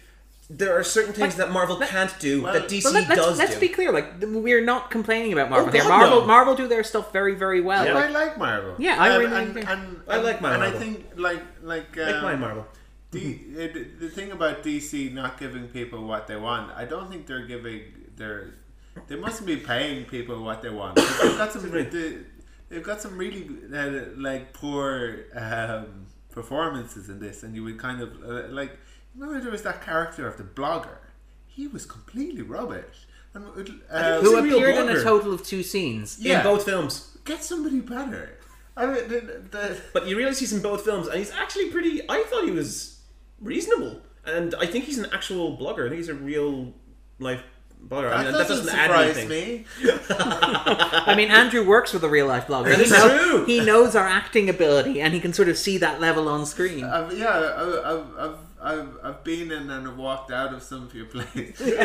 there are certain things that Marvel can't do that DC does do. Let's be clear, like, we're not complaining about Marvel. Marvel do their stuff very, very well. Yeah, like, I like Marvel. Yeah, I like Marvel. And I think, like my Marvel. The thing about DC not giving people what they want, I don't think they're giving their... They mustn't be paying people what they want. They've got some really like poor performances in this, and you would kind of like... Remember there was that character of the blogger? He was completely rubbish. And, who appeared in a total of 2 scenes in both films. Get somebody better. I mean, but you realise he's in both films, and he's actually pretty... I thought he was reasonable, and I think he's an actual blogger. I think he's a real life blogger. That doesn't surprise me. I mean, Andrew works with a real life blogger. It's true. He knows our acting ability, and he can sort of see that level on screen. I've been in and I've walked out of some of your plays. The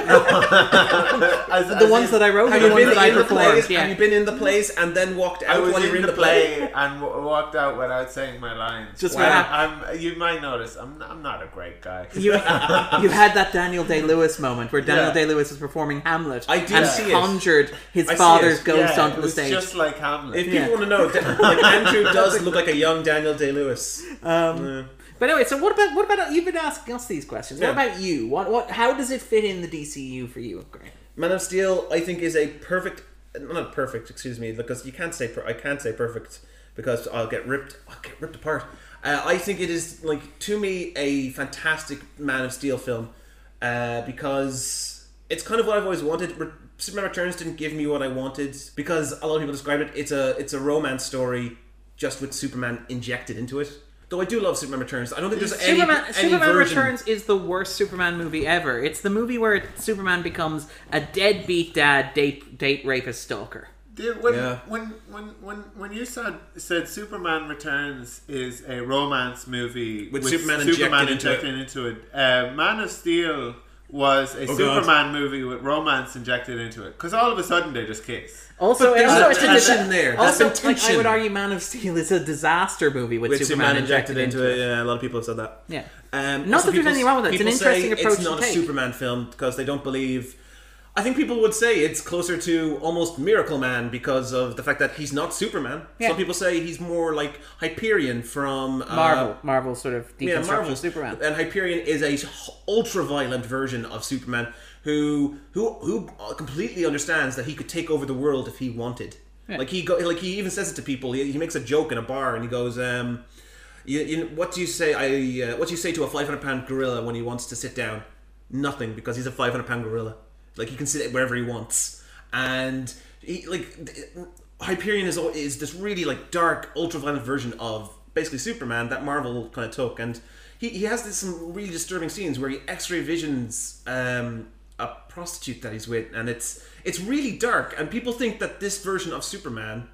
ones that I wrote, the ones that I performed. Have you been in the plays and then walked out while you were in the play? And walked out without saying my lines. Just you might notice, I'm not a great guy. You had that Daniel Day-Lewis moment where Daniel Day-Lewis was performing Hamlet and conjured his father's ghost onto the stage. Just like Hamlet. If people want to know, Andrew does look like a young Daniel Day-Lewis. But anyway, so what about you've been asking us these questions? What about you? What how does it fit in the DCU for you, Graham? Man of Steel, I think, is because you can't say I can't say perfect because I'll get ripped apart. I think it is, like, to me, a fantastic Man of Steel film because it's kind of what I've always wanted. Superman Returns didn't give me what I wanted because a lot of people describe it. It's a romance story just with Superman injected into it. Though I do love Superman Returns. I don't think there's Superman Returns is the worst Superman movie ever. It's the movie where Superman becomes a deadbeat dad, date rapist stalker. When you said Superman Returns is a romance movie with Superman injected into it, Man of Steel was a Superman movie with romance injected into it, because all of a sudden they just kiss. Also, there's a tension there. Also, like, I would argue Man of Steel is a disaster movie with Superman injected into it. Yeah, a lot of people have said that. Yeah, not that there's anything wrong with it. It's an interesting approach to take. It's not a Superman film because they don't believe. I think people would say it's closer to almost Miracle Man because of the fact that he's not Superman. Yeah. Some people say he's more like Hyperion from Marvel. Marvel sort of deconstruction of Superman. And Hyperion is a ultra-violent version of Superman who completely understands that he could take over the world if he wanted. Yeah. He even says it to people. He makes a joke in a bar and he goes, "What do you say? What do you say to a 500-pound gorilla when he wants to sit down? Nothing, because he's a 500-pound gorilla." Like, he can sit wherever he wants, and Hyperion is this really like dark, ultra-violent version of basically Superman that Marvel kind of took, and he has some really disturbing scenes where he X-ray visions a prostitute that he's with, and it's really dark, and people think that this version of Superman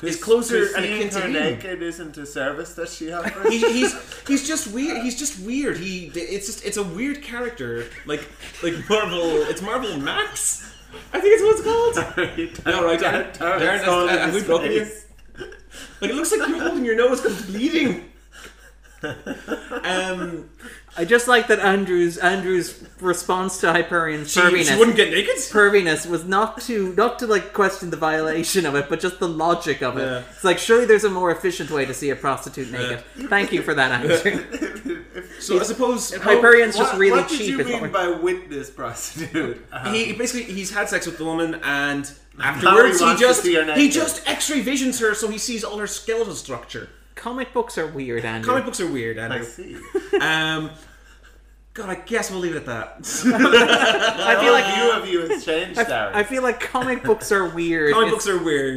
is closer and akin to him. Naked isn't a service that she offers. He's just weird. He's just weird. It's a weird character. Like Marvel. It's Marvel Max. I think it's what it's called. No, right, Darren. Have we broken you? Like, it looks like you're holding your nose because it's bleeding. I just like that Andrew's response to Hyperion's perviness. She wouldn't get naked. Perviness was not to like question the violation of it, but just the logic of it. Yeah. It's like, surely there's a more efficient way to see a prostitute naked. Yeah. Thank you for that, Andrew. So I suppose Hyperion's just really cheap. What did you mean by witness prostitute? He basically he's had sex with the woman and afterwards he just X-ray visions her, so he sees all her skeletal structure. Comic books are weird, Andrew. I see. God, I guess we'll leave it at that. I feel like view of you has changed, Darren. I feel like comic books are weird.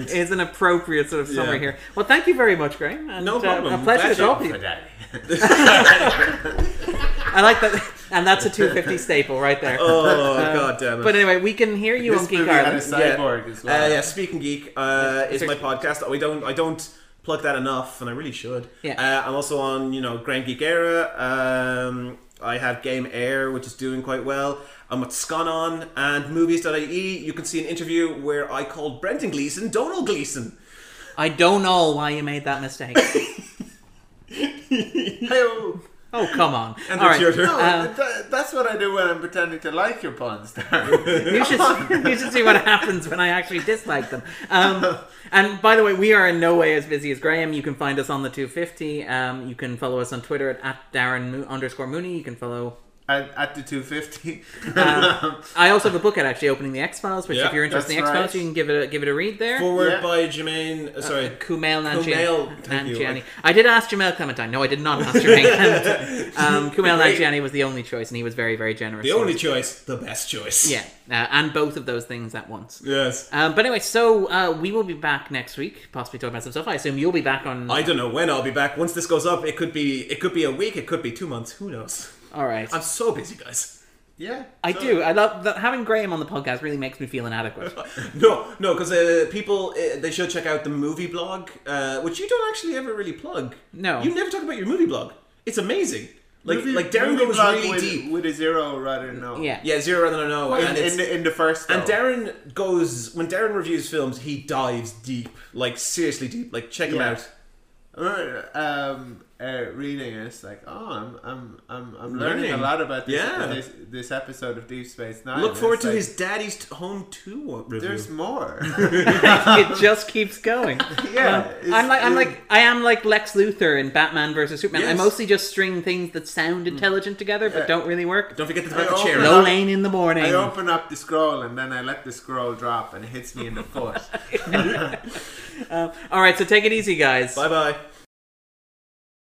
Is an appropriate sort of summary here. Well, thank you very much, Graham. And, no problem. A pleasure to talk to you. I like that. And that's a 250 staple right there. Oh, God damn it. But anyway, we can hear you on Geek Island. Cyborg as well. Yeah, Speaking Geek is my podcast. I don't plug that enough, and I really should. Yeah. I'm also on, Grand Geek Era. I have Game Air, which is doing quite well. I'm at Sconon and Movies.ie. You can see an interview where I called Brendan Gleeson Donald Gleeson. I don't know why you made that mistake. Hey-oh. Oh, come on. And all right. Your turn. No, that's what I do when I'm pretending to like your puns, Darren. You should see what happens when I actually dislike them. And by the way, we are in no way as busy as Graham. You can find us on the 250. You can follow us on Twitter at Darren_Mooney. You can follow... At the 250. I also have a book out actually, Opening the X-Files, which if you're interested in the X-Files, you can give it a read there. Forward by Kumail Nanjiani. I did ask Kumail Clementine. No, I did not ask Kumail Clementine. Kumail Nanjiani was the only choice, and he was very, very generous. The only choice, the best choice. Yeah, and both of those things at once. Yes. But anyway, so we will be back next week, possibly talking about some stuff. I assume you'll be back on... I don't know when I'll be back. Once this goes up, it could be a week, it could be 2 months, who knows? All right. I'm so busy, guys. Yeah. I do. I love that. Having Graham on the podcast really makes me feel inadequate. No, because people, they should check out the movie blog, which you don't actually ever really plug. No. You never talk about your movie blog. It's amazing. Like Darren goes really deep. With a zero rather than no. Yeah, zero rather than no. And in the first though. And Darren goes, when Darren reviews films, he dives deep. Like, seriously deep. Like, check him out. Reading it, it's like, I'm learning a lot about this, this episode of Deep Space Nine. Look forward to his Daddy's Home 2 review. There's more. It just keeps going. Yeah, I am like Lex Luthor in Batman versus Superman. Yes. I mostly just string things that sound intelligent together but don't really work. Don't forget to about the chair. Low lane in the morning. I open up the scroll and then I let the scroll drop and it hits me in the foot. All right, so take it easy, guys. Bye bye.